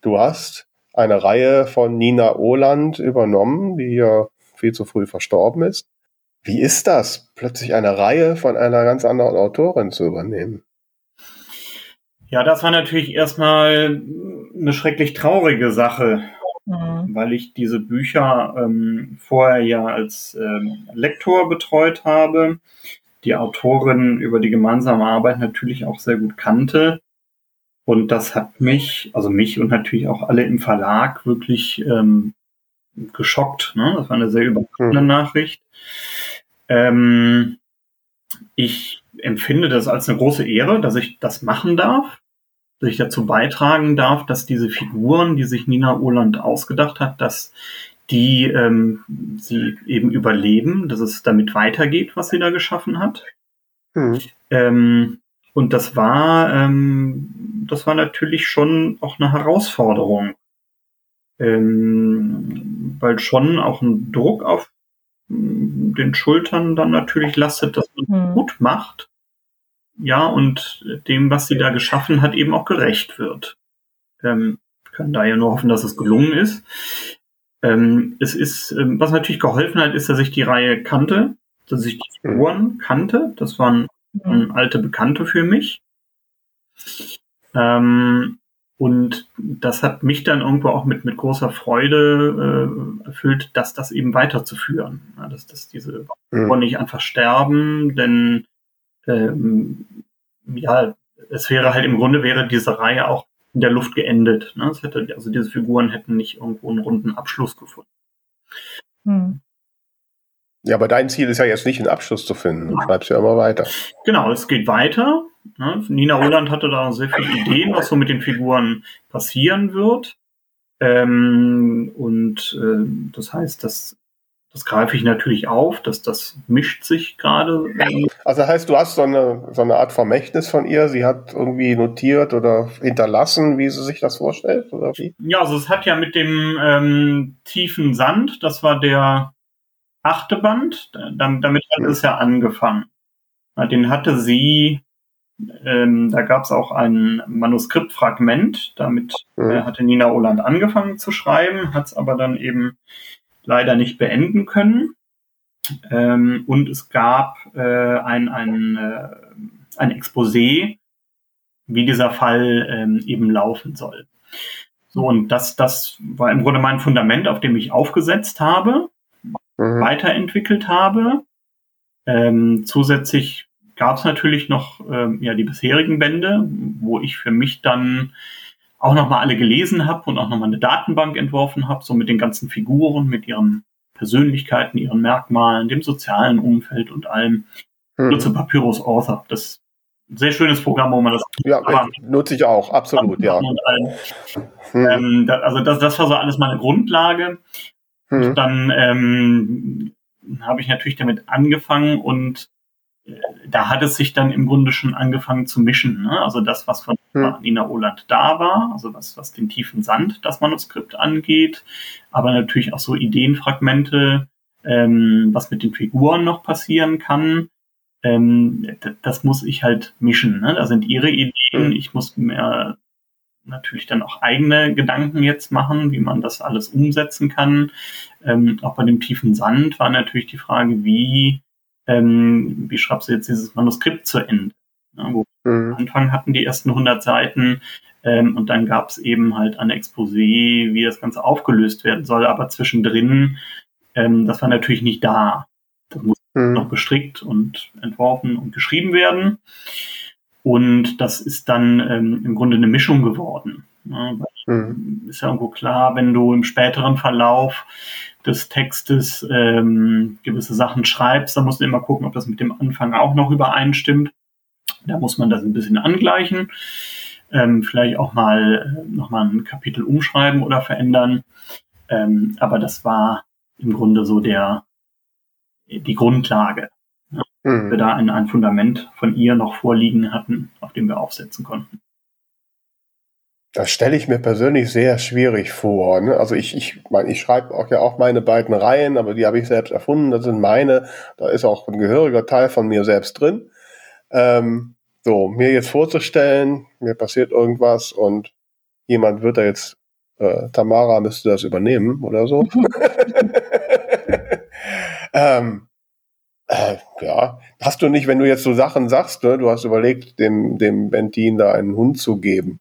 du hast eine Reihe von Nina Ohlandt übernommen, die ja viel zu früh verstorben ist. Wie ist das, plötzlich eine Reihe von einer ganz anderen Autorin zu übernehmen? Ja, das war natürlich erstmal eine schrecklich traurige Sache, mhm. weil ich diese Bücher ähm, vorher ja als ähm, Lektor betreut habe, die Autorin über die gemeinsame Arbeit natürlich auch sehr gut kannte. Und das hat mich, also mich und natürlich auch alle im Verlag wirklich ähm, geschockt. Ne? Das war eine sehr überraschende mhm. Nachricht. Ähm, ich empfinde das als eine große Ehre, dass ich das machen darf, dass ich dazu beitragen darf, dass diese Figuren, die sich Nina Ohlandt ausgedacht hat, dass die ähm, sie eben überleben, dass es damit weitergeht, was sie da geschaffen hat. Hm. Ähm, und das war, ähm, das war natürlich schon auch eine Herausforderung, ähm, weil schon auch ein Druck auf den Schultern dann natürlich lastet, dass man hm. gut macht, ja, und dem, was sie da geschaffen hat, eben auch gerecht wird. Ähm, ich kann da ja nur hoffen, dass es gelungen ist. Ähm, es ist, ähm, was natürlich geholfen hat, ist, dass ich die Reihe kannte, dass ich die Figuren kannte. Das waren ähm, alte Bekannte für mich. Ähm, Und das hat mich dann irgendwo auch mit, mit großer Freude äh, erfüllt, dass das eben weiterzuführen. Ja, dass, dass diese Figuren mhm. nicht einfach sterben, denn ähm, ja, es wäre halt im Grunde wäre diese Reihe auch in der Luft geendet. Ne? Es hätte, also diese Figuren hätten nicht irgendwo einen runden Abschluss gefunden. Mhm. Ja, aber dein Ziel ist ja jetzt nicht, einen Abschluss zu finden. Du bleibst ja immer weiter. Genau, es geht weiter. Nina Ohlandt hatte da sehr viele Ideen, was so mit den Figuren passieren wird. Ähm, und äh, das heißt, das, das greife ich natürlich auf, dass das mischt sich gerade. Also das heißt, du hast so eine, so eine Art Vermächtnis von ihr, sie hat irgendwie notiert oder hinterlassen, wie sie sich das vorstellt, oder wie? Ja, also es hat ja mit dem ähm, Tiefen Sand, das war der achte Band, damit hat es ja angefangen. Den hatte sie Ähm, da gab es auch ein Manuskriptfragment, damit äh, hatte Nina Ohlandt angefangen zu schreiben, hat es aber dann eben leider nicht beenden können. Ähm, und es gab äh, ein, ein, äh, ein Exposé, wie dieser Fall ähm, eben laufen soll. So, und das, das war im Grunde mein Fundament, auf dem ich aufgesetzt habe, mhm. weiterentwickelt habe. Ähm, zusätzlich gab es natürlich noch ähm, ja, die bisherigen Bände, wo ich für mich dann auch nochmal alle gelesen habe und auch nochmal eine Datenbank entworfen habe, so mit den ganzen Figuren, mit ihren Persönlichkeiten, ihren Merkmalen, dem sozialen Umfeld und allem. Mhm. Nur zu Papyrus Author. Das ein sehr schönes Programm, wo man das... Ja, nutze ich auch, absolut, ja. Mhm. Ähm, das, also das, das war so alles meine Grundlage. Mhm. Und dann ähm, habe ich natürlich damit angefangen und äh, da hat es sich dann im Grunde schon angefangen zu mischen. Ne? Also das, was von mhm. Nina Ohlandt da war, also was, was den tiefen Sand, das Manuskript angeht, aber natürlich auch so Ideenfragmente, ähm, was mit den Figuren noch passieren kann. Ähm, das muss ich halt mischen. Ne? Da sind ihre Ideen. Ich muss mir natürlich dann auch eigene Gedanken jetzt machen, wie man das alles umsetzen kann. Ähm, auch bei dem tiefen Sand war natürlich die Frage, wie, ähm, wie schreibst du jetzt dieses Manuskript zu Ende? Ne? Wo mhm. Am Anfang hatten die ersten hundert Seiten ähm, und dann gab es eben halt ein Exposé, wie das Ganze aufgelöst werden soll. Aber zwischendrin, ähm, das war natürlich nicht da. Das muss Hm. noch gestrickt und entworfen und geschrieben werden. Und das ist dann ähm, im Grunde eine Mischung geworden. Ne? Weil, hm. ist ja irgendwo klar, wenn du im späteren Verlauf des Textes ähm, gewisse Sachen schreibst, dann musst du immer gucken, ob das mit dem Anfang auch noch übereinstimmt. Da muss man das ein bisschen angleichen. Ähm, vielleicht auch mal äh, nochmal ein Kapitel umschreiben oder verändern. Ähm, aber das war im Grunde so der die Grundlage, ne? Mhm. Wir da ein, ein Fundament von ihr noch vorliegen hatten, auf dem wir aufsetzen konnten. Das stelle ich mir persönlich sehr schwierig vor. Ne? Also ich, ich meine, ich schreibe auch ja auch meine beiden Reihen, aber die habe ich selbst erfunden. Das sind meine. Da ist auch ein gehöriger Teil von mir selbst drin. Ähm, so, mir jetzt vorzustellen, mir passiert irgendwas und jemand wird da jetzt, äh, Tamara müsste das übernehmen oder so. Ähm, äh, ja, hast du nicht, wenn du jetzt so Sachen sagst, ne, du hast überlegt, dem, dem Bentin da einen Hund zu geben,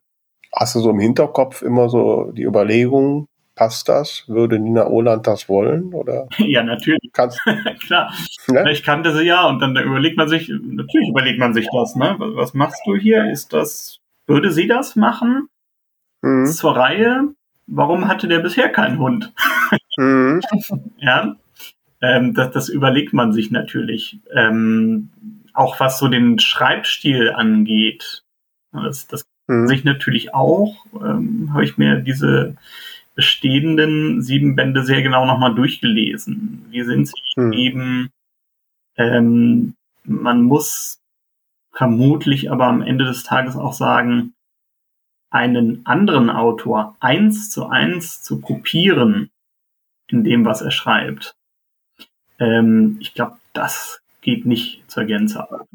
hast du so im Hinterkopf immer so die Überlegung, passt das? Würde Nina Ohlandt das wollen? Oder? Ja, natürlich. Kannst, Klar, ne? Ich kannte sie ja und dann überlegt man sich, natürlich überlegt man sich das, ne? Was machst du hier? Ist das, würde sie das machen? Mhm. Zur Reihe, warum hatte der bisher keinen Hund? Mhm. Ja. Ähm, das, das überlegt man sich natürlich. Ähm, auch was so den Schreibstil angeht, das, das mhm. sich natürlich auch, ähm, habe ich mir diese bestehenden sieben Bände sehr genau nochmal durchgelesen. Wie sind sie geschrieben? Mhm. Ähm, man muss vermutlich aber am Ende des Tages auch sagen, einen anderen Autor eins zu eins zu kopieren in dem, was er schreibt. Ich glaube, das geht nicht zur Gänze ab.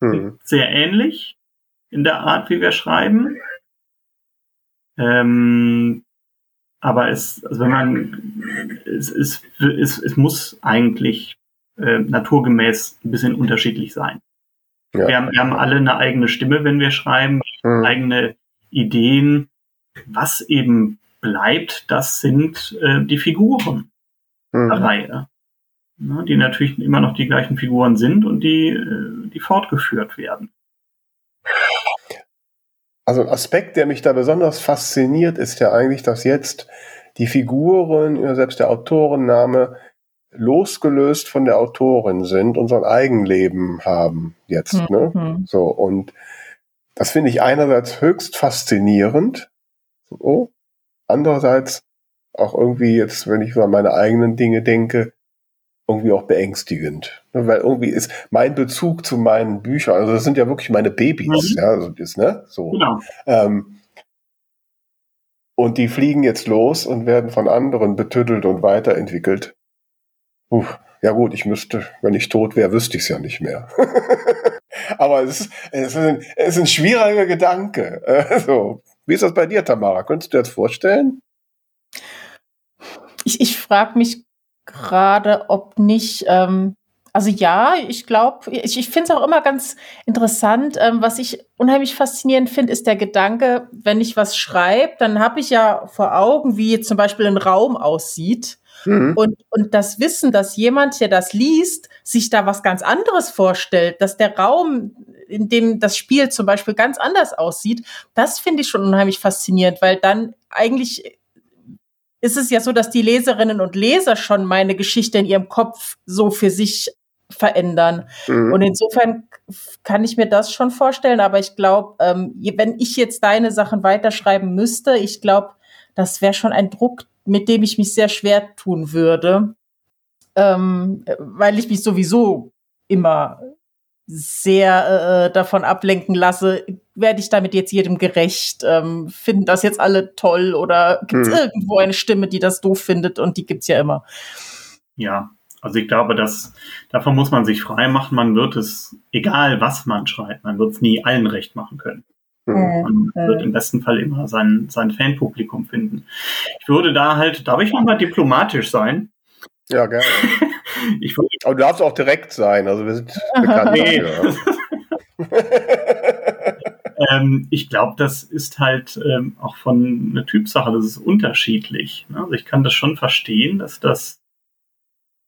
Mhm. Sehr ähnlich in der Art, wie wir schreiben. Ähm, aber es, also wenn man, es, es, es, es muss eigentlich äh, naturgemäß ein bisschen unterschiedlich sein. Ja. Wir haben, wir haben alle eine eigene Stimme, wenn wir schreiben, mhm. eigene Ideen. Was eben bleibt, das sind äh, die Figuren mhm. der Reihe. Die natürlich immer noch die gleichen Figuren sind und die, die fortgeführt werden. Also ein Aspekt, der mich da besonders fasziniert, ist ja eigentlich, dass jetzt die Figuren, selbst der Autorenname, losgelöst von der Autorin sind und so ein Eigenleben haben jetzt. Mhm. Ne? So, und das finde ich einerseits höchst faszinierend, so, andererseits auch irgendwie jetzt, wenn ich über meine eigenen Dinge denke, irgendwie auch beängstigend, weil irgendwie ist mein Bezug zu meinen Büchern, also das sind ja wirklich meine Babys, mhm. ja, also das, ne, so. Genau. Ähm, und die fliegen jetzt los und werden von anderen betüttelt und weiterentwickelt. Puh, ja gut, ich müsste, wenn ich tot wäre, wüsste ich es ja nicht mehr. Aber es ist, es ist, ein, es ist ein schwieriger Gedanke. Also, wie ist das bei dir, Tamara? Könntest du dir das vorstellen? Ich, ich frage mich gerade, ob nicht... Ähm Also ja, ich glaube, ich, ich finde es auch immer ganz interessant. Ähm, was ich unheimlich faszinierend finde, ist der Gedanke, wenn ich was schreibe, dann habe ich ja vor Augen, wie zum Beispiel ein Raum aussieht. Mhm. Und, und das Wissen, dass jemand, der das liest, sich da was ganz anderes vorstellt, dass der Raum, in dem das Spiel zum Beispiel ganz anders aussieht, das finde ich schon unheimlich faszinierend, weil dann eigentlich... ist es ja so, dass die Leserinnen und Leser schon meine Geschichte in ihrem Kopf so für sich verändern. Mhm. Und insofern kann ich mir das schon vorstellen. Aber ich glaube, ähm, wenn ich jetzt deine Sachen weiterschreiben müsste, ich glaube, das wäre schon ein Druck, mit dem ich mich sehr schwer tun würde. Ähm, weil ich mich sowieso immer sehr äh, davon ablenken lasse, werde ich damit jetzt jedem gerecht? Ähm, finden das jetzt alle toll oder gibt es hm. irgendwo eine Stimme, die das doof findet? Und die gibt es ja immer. Ja, also ich glaube, dass, davon muss man sich frei machen. Man wird es, egal was man schreibt, man wird es nie allen recht machen können. Man äh, wird im besten Fall immer sein, sein Fanpublikum finden. Ich würde da halt, darf ich nochmal diplomatisch sein? Ja, gerne. Ich würde, aber du darfst auch direkt sein, also wir sind bekannt. Nee. ähm, ich glaube, das ist halt ähm, auch von einer Typsache, das ist unterschiedlich. Ne? Also ich kann das schon verstehen, dass das,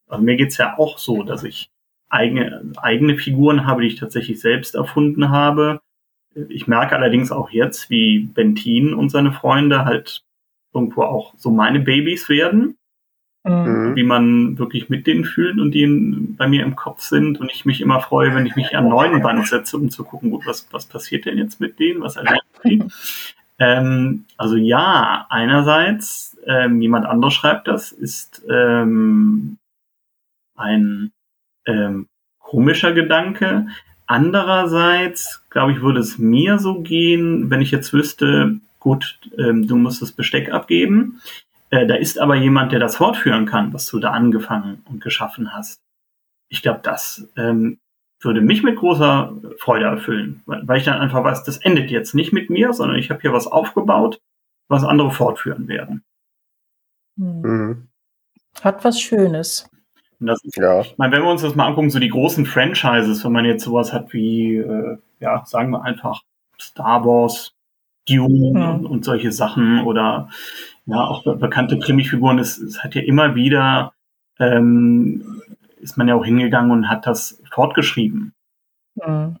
also mir geht's ja auch so, dass ich eigene, eigene Figuren habe, die ich tatsächlich selbst erfunden habe. Ich merke allerdings auch jetzt, wie Bentin und seine Freunde halt irgendwo auch so meine Babys werden. Mhm. Wie man wirklich mit denen fühlt und die bei mir im Kopf sind und ich mich immer freue, wenn ich mich an neuen Band setze, um zu gucken, gut, was, was passiert denn jetzt mit denen, was erleben die? ähm, also ja, einerseits, ähm, jemand anderes schreibt das, ist ähm, ein ähm, komischer Gedanke. Andererseits, glaube ich, würde es mir so gehen, wenn ich jetzt wüsste, gut, ähm, du musst das Besteck abgeben, da ist aber jemand, der das fortführen kann, was du da angefangen und geschaffen hast. Ich glaube, das ähm, würde mich mit großer Freude erfüllen, weil, weil ich dann einfach weiß, das endet jetzt nicht mit mir, sondern ich habe hier was aufgebaut, was andere fortführen werden. Mhm. Hat was Schönes. Und das ist, ja. Ich meine, wenn wir uns das mal angucken, so die großen Franchises, wenn man jetzt sowas hat wie, äh, ja, sagen wir einfach Star Wars, Dune mhm. und, und solche Sachen oder ja, auch bekannte Krimifiguren, es, es hat ja immer wieder, ähm, ist man ja auch hingegangen und hat das fortgeschrieben. Mhm.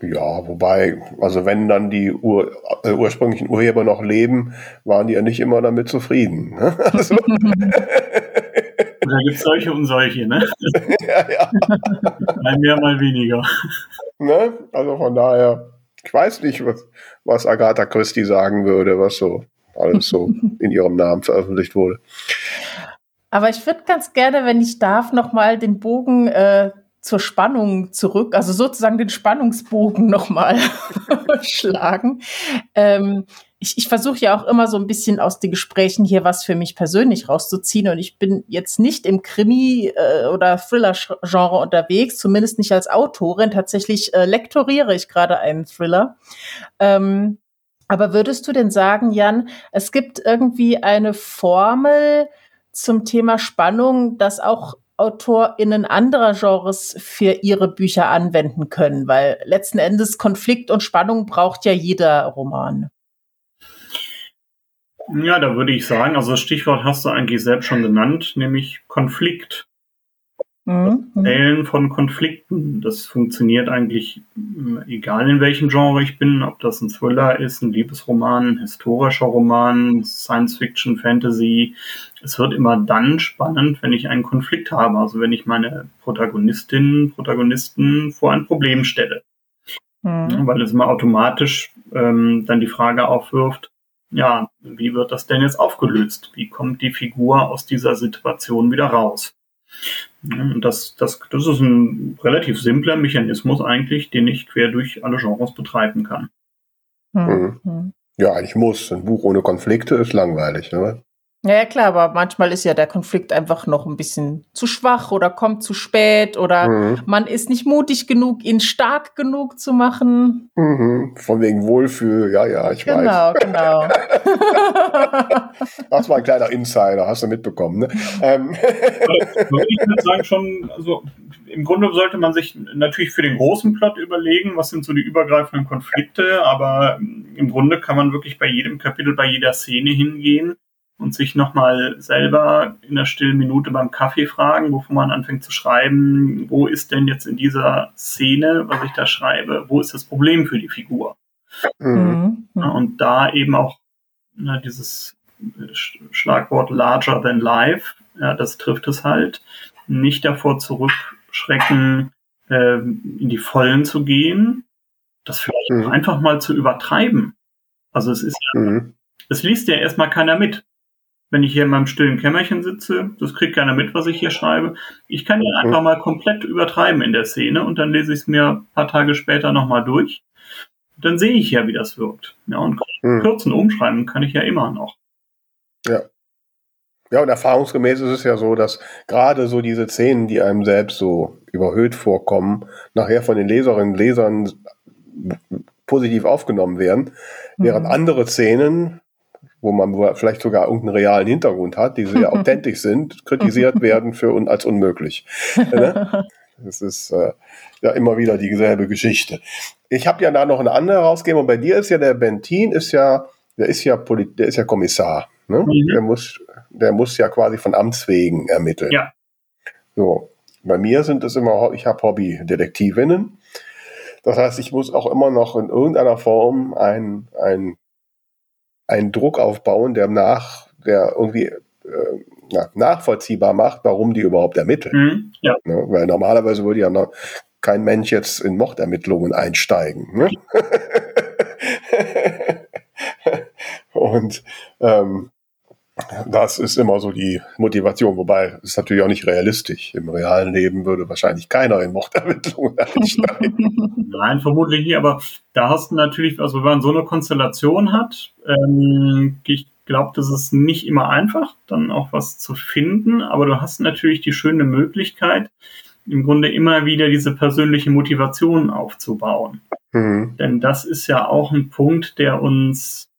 Ja, wobei, also wenn dann die Ur, äh, ursprünglichen Urheber noch leben, waren die ja nicht immer damit zufrieden. Ne? Also. Da gibt es solche und solche, ne? Ja, ja. Mal mehr, mal weniger. Ne? Also von daher, ich weiß nicht, was, was Agatha Christie sagen würde, was so alles so in ihrem Namen veröffentlicht wurde. Aber ich würde ganz gerne, wenn ich darf, nochmal den Bogen äh, zur Spannung zurück, also sozusagen den Spannungsbogen nochmal schlagen. Ähm, ich ich versuche ja auch immer so ein bisschen aus den Gesprächen hier was für mich persönlich rauszuziehen und ich bin jetzt nicht im Krimi- äh, oder Thriller-Genre unterwegs, zumindest nicht als Autorin. Tatsächlich äh, lektoriere ich gerade einen Thriller. Ähm, Aber würdest du denn sagen, Jan, es gibt irgendwie eine Formel zum Thema Spannung, dass auch AutorInnen anderer Genres für ihre Bücher anwenden können? Weil letzten Endes Konflikt und Spannung braucht ja jeder Roman. Ja, da würde ich sagen, also das Stichwort hast du eigentlich selbst schon genannt, nämlich Konflikt. Mhm. Das Erzählen von Konflikten, das funktioniert eigentlich egal in welchem Genre ich bin, ob das ein Thriller ist, ein Liebesroman, ein historischer Roman, Science-Fiction, Fantasy. Es wird immer dann spannend, wenn ich einen Konflikt habe, also wenn ich meine Protagonistinnen, Protagonisten vor ein Problem stelle. Mhm. Weil es immer automatisch ähm, dann die Frage aufwirft, ja, wie wird das denn jetzt aufgelöst? Wie kommt die Figur aus dieser Situation wieder raus? Das, das, das ist ein relativ simpler Mechanismus eigentlich, den ich quer durch alle Genres betreiben kann. Mhm. Ja, eigentlich muss. Ein Buch ohne Konflikte ist langweilig, ne? Ja, klar, aber manchmal ist ja der Konflikt einfach noch ein bisschen zu schwach oder kommt zu spät oder mhm. man ist nicht mutig genug, ihn stark genug zu machen. Mhm. Von wegen Wohlfühl, ja, ja, ich genau, weiß. Genau, genau. Das war ein kleiner Insider, hast du mitbekommen, ne? Ähm. Würde ich halt sagen, schon, also im Grunde sollte man sich natürlich für den großen Plot überlegen, was sind so die übergreifenden Konflikte, aber im Grunde kann man wirklich bei jedem Kapitel, bei jeder Szene hingehen und sich nochmal selber in der stillen Minute beim Kaffee fragen, bevor man anfängt zu schreiben, wo ist denn jetzt in dieser Szene, was ich da schreibe, wo ist das Problem für die Figur? Mhm. Und da eben auch na, dieses Schlagwort larger than life, ja, das trifft es halt, nicht davor zurückschrecken, äh, in die Vollen zu gehen, das vielleicht mhm. einfach mal zu übertreiben. Also es ist ja, mhm. es liest ja erstmal keiner mit. Wenn ich hier in meinem stillen Kämmerchen sitze, das kriegt keiner mit, was ich hier schreibe. Ich kann ihn einfach mal komplett übertreiben in der Szene und dann lese ich es mir ein paar Tage später nochmal durch. Dann sehe ich ja, wie das wirkt. Ja, und mhm. kürzen, umschreiben kann ich ja immer noch. Ja. Ja, und erfahrungsgemäß ist es ja so, dass gerade so diese Szenen, die einem selbst so überhöht vorkommen, nachher von den Leserinnen und Lesern positiv aufgenommen werden, mhm. während andere Szenen, wo man vielleicht sogar irgendeinen realen Hintergrund hat, die sehr authentisch sind, kritisiert werden für un- als unmöglich. Das ist äh, ja immer wieder dieselbe Geschichte. Ich habe ja da noch eine andere rausgegeben und bei dir ist ja der Bentin, ist ja, der ist ja Poli- der ist ja Kommissar. Ne? Mhm. Der muss, der muss ja quasi von Amts wegen ermitteln. Ja. So, bei mir sind es immer, ich habe Hobby-Detektivinnen. Das heißt, ich muss auch immer noch in irgendeiner Form einen, einen, einen Druck aufbauen, der nach, der irgendwie äh, na, nachvollziehbar macht, warum die überhaupt ermitteln. Mhm, ja. Ne? Weil normalerweise würde ja noch kein Mensch jetzt in Mordermittlungen einsteigen. Ne? Und ähm, das ist immer so die Motivation, wobei es natürlich auch nicht realistisch. Im realen Leben würde wahrscheinlich keiner in Mordermittlungen einsteigen. Nein, vermutlich nicht, aber da hast du natürlich, also wenn man so eine Konstellation hat, ähm, ich glaube, das ist nicht immer einfach, dann auch was zu finden, aber du hast natürlich die schöne Möglichkeit, im Grunde immer wieder diese persönliche Motivation aufzubauen. Mhm. Denn das ist ja auch ein Punkt, der uns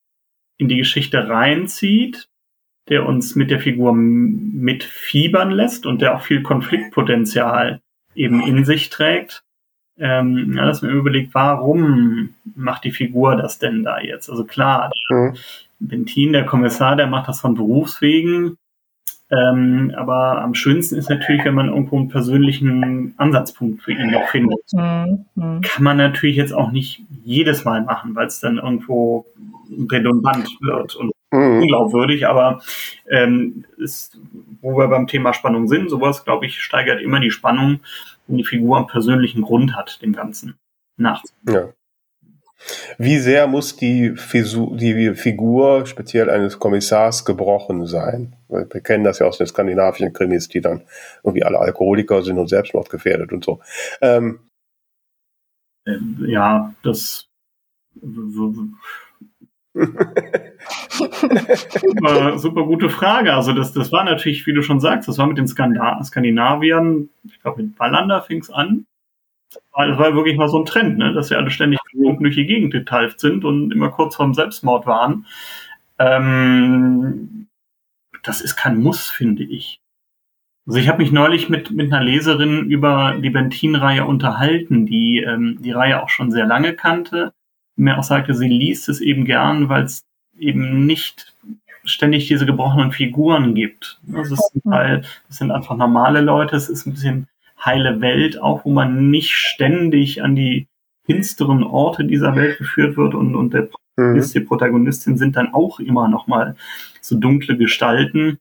in die Geschichte reinzieht, der uns mit der Figur mitfiebern lässt und der auch viel Konfliktpotenzial eben in sich trägt. Ähm, ja, dass man überlegt, warum macht die Figur das denn da jetzt? Also klar, der mhm. Bentin, der Kommissar, der macht das von Berufswegen. Ähm, aber am schönsten ist natürlich, wenn man irgendwo einen persönlichen Ansatzpunkt für ihn noch findet. Mhm. Kann man natürlich jetzt auch nicht jedes Mal machen, weil es dann irgendwo redundant wird und mhm. unglaubwürdig, aber ähm, ist, wo wir beim Thema Spannung sind, sowas, glaube ich, steigert immer die Spannung, wenn die Figur einen persönlichen Grund hat, dem Ganzen nachzudenken. Ja. Wie sehr muss die, Fisu- die Figur speziell eines Kommissars gebrochen sein? Wir kennen das ja aus den skandinavischen Krimis, die dann irgendwie alle Alkoholiker sind und selbstmordgefährdet und so. Ähm. Ja, das super, super gute Frage. Also das, das war natürlich, wie du schon sagst, das war mit den Skanda- Skandinaviern, ich glaube mit Wallander fing es an. Das war, das war wirklich mal so ein Trend, ne? Dass sie alle ständig durch die Gegend geteilt sind und immer kurz vorm Selbstmord waren. Ähm, das ist kein Muss, finde ich. Also ich habe mich neulich mit, mit einer Leserin über die Bentin-Reihe unterhalten, die ähm, die Reihe auch schon sehr lange kannte. Mir auch sagte, sie liest es eben gern, weil es eben nicht ständig diese gebrochenen Figuren gibt. Das ist ein Teil, das sind einfach normale Leute, es ist ein bisschen heile Welt, auch wo man nicht ständig an die finsteren Orte dieser Welt geführt wird und, und der Protagonist, mhm. die Protagonistin sind dann auch immer nochmal so dunkle Gestalten.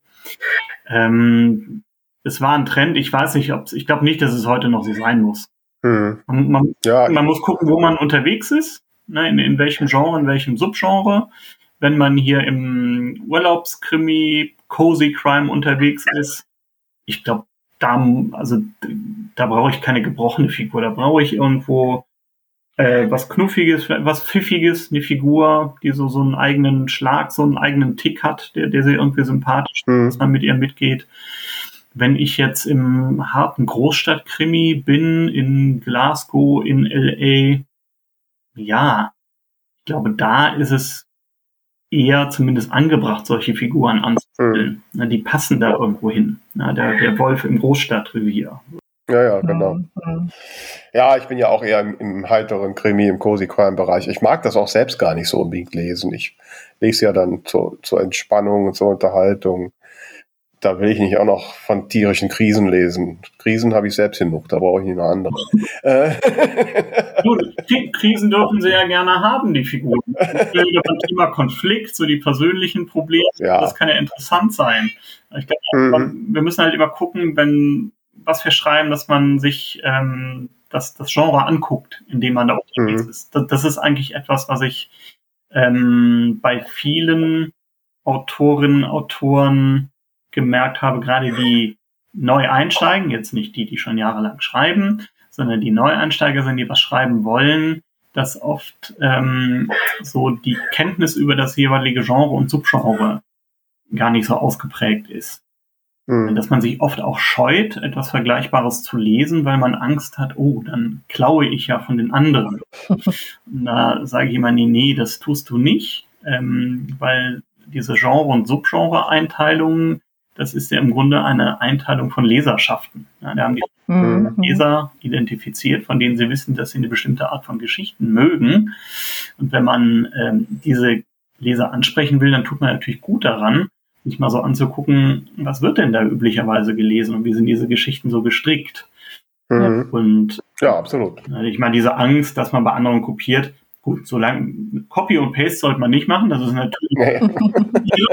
Ähm, es war ein Trend, ich weiß nicht, ob's, ich glaube nicht, dass es heute noch so sein muss. Mhm. Man, man, ja, man muss gucken, wo man unterwegs ist, ne, in, in welchem Genre, in welchem Subgenre. Wenn man hier im Urlaubskrimi, Cozy Crime unterwegs ist, ich glaube, da, also, da brauche ich keine gebrochene Figur, da brauche ich irgendwo Äh, was Knuffiges, was Pfiffiges, eine Figur, die so, so einen eigenen Schlag, so einen eigenen Tick hat, der, der sie irgendwie sympathisch, mhm. dass man mit ihr mitgeht. Wenn ich jetzt im harten Großstadtkrimi bin, in Glasgow, in L A, ja, ich glaube, da ist es eher zumindest angebracht, solche Figuren anzusiedeln. Mhm. Die passen da irgendwo hin. Na, der, der Wolf im Großstadtrevier. Ja, ja, genau. Mhm. Ja, ich bin ja auch eher im, im heiteren Krimi, im Cozy-Crime-Bereich. Ich mag das auch selbst gar nicht so unbedingt lesen. Ich lese ja dann zu, zur Entspannung und zur Unterhaltung. Da will ich nicht auch noch von tierischen Krisen lesen. Krisen habe ich selbst genug, da brauche ich nicht eine andere. Krisen dürfen sie ja gerne haben, die Figuren. Das Thema Konflikt, so die persönlichen Probleme, ja. Das kann ja interessant sein. Ich glaube, mhm. wir müssen halt immer gucken, wenn was wir schreiben, dass man sich ähm, das, das Genre anguckt, in dem man da unterwegs mhm. ist. Das, das ist eigentlich etwas, was ich ähm, bei vielen Autorinnen, Autoren gemerkt habe, gerade die neu einsteigen, jetzt nicht die, die schon jahrelang schreiben, sondern die Neueinsteiger sind, die was schreiben wollen, dass oft ähm, so die Kenntnis über das jeweilige Genre und Subgenre gar nicht so ausgeprägt ist. Mhm. Dass man sich oft auch scheut, etwas Vergleichbares zu lesen, weil man Angst hat, oh, dann klaue ich ja von den anderen. Und da sage ich immer, nee, nee, das tust du nicht, ähm, weil diese Genre- und Subgenre-Einteilungen, das ist ja im Grunde eine Einteilung von Leserschaften. Ja, da haben die mhm. Leser identifiziert, von denen sie wissen, dass sie eine bestimmte Art von Geschichten mögen. Und wenn man ähm, diese Leser ansprechen will, dann tut man natürlich gut daran, sich mal so anzugucken, was wird denn da üblicherweise gelesen und wie sind diese Geschichten so gestrickt. Mhm. Und ja, absolut. Ich meine, diese Angst, dass man bei anderen kopiert, gut, solange Copy und Paste sollte man nicht machen, das ist natürlich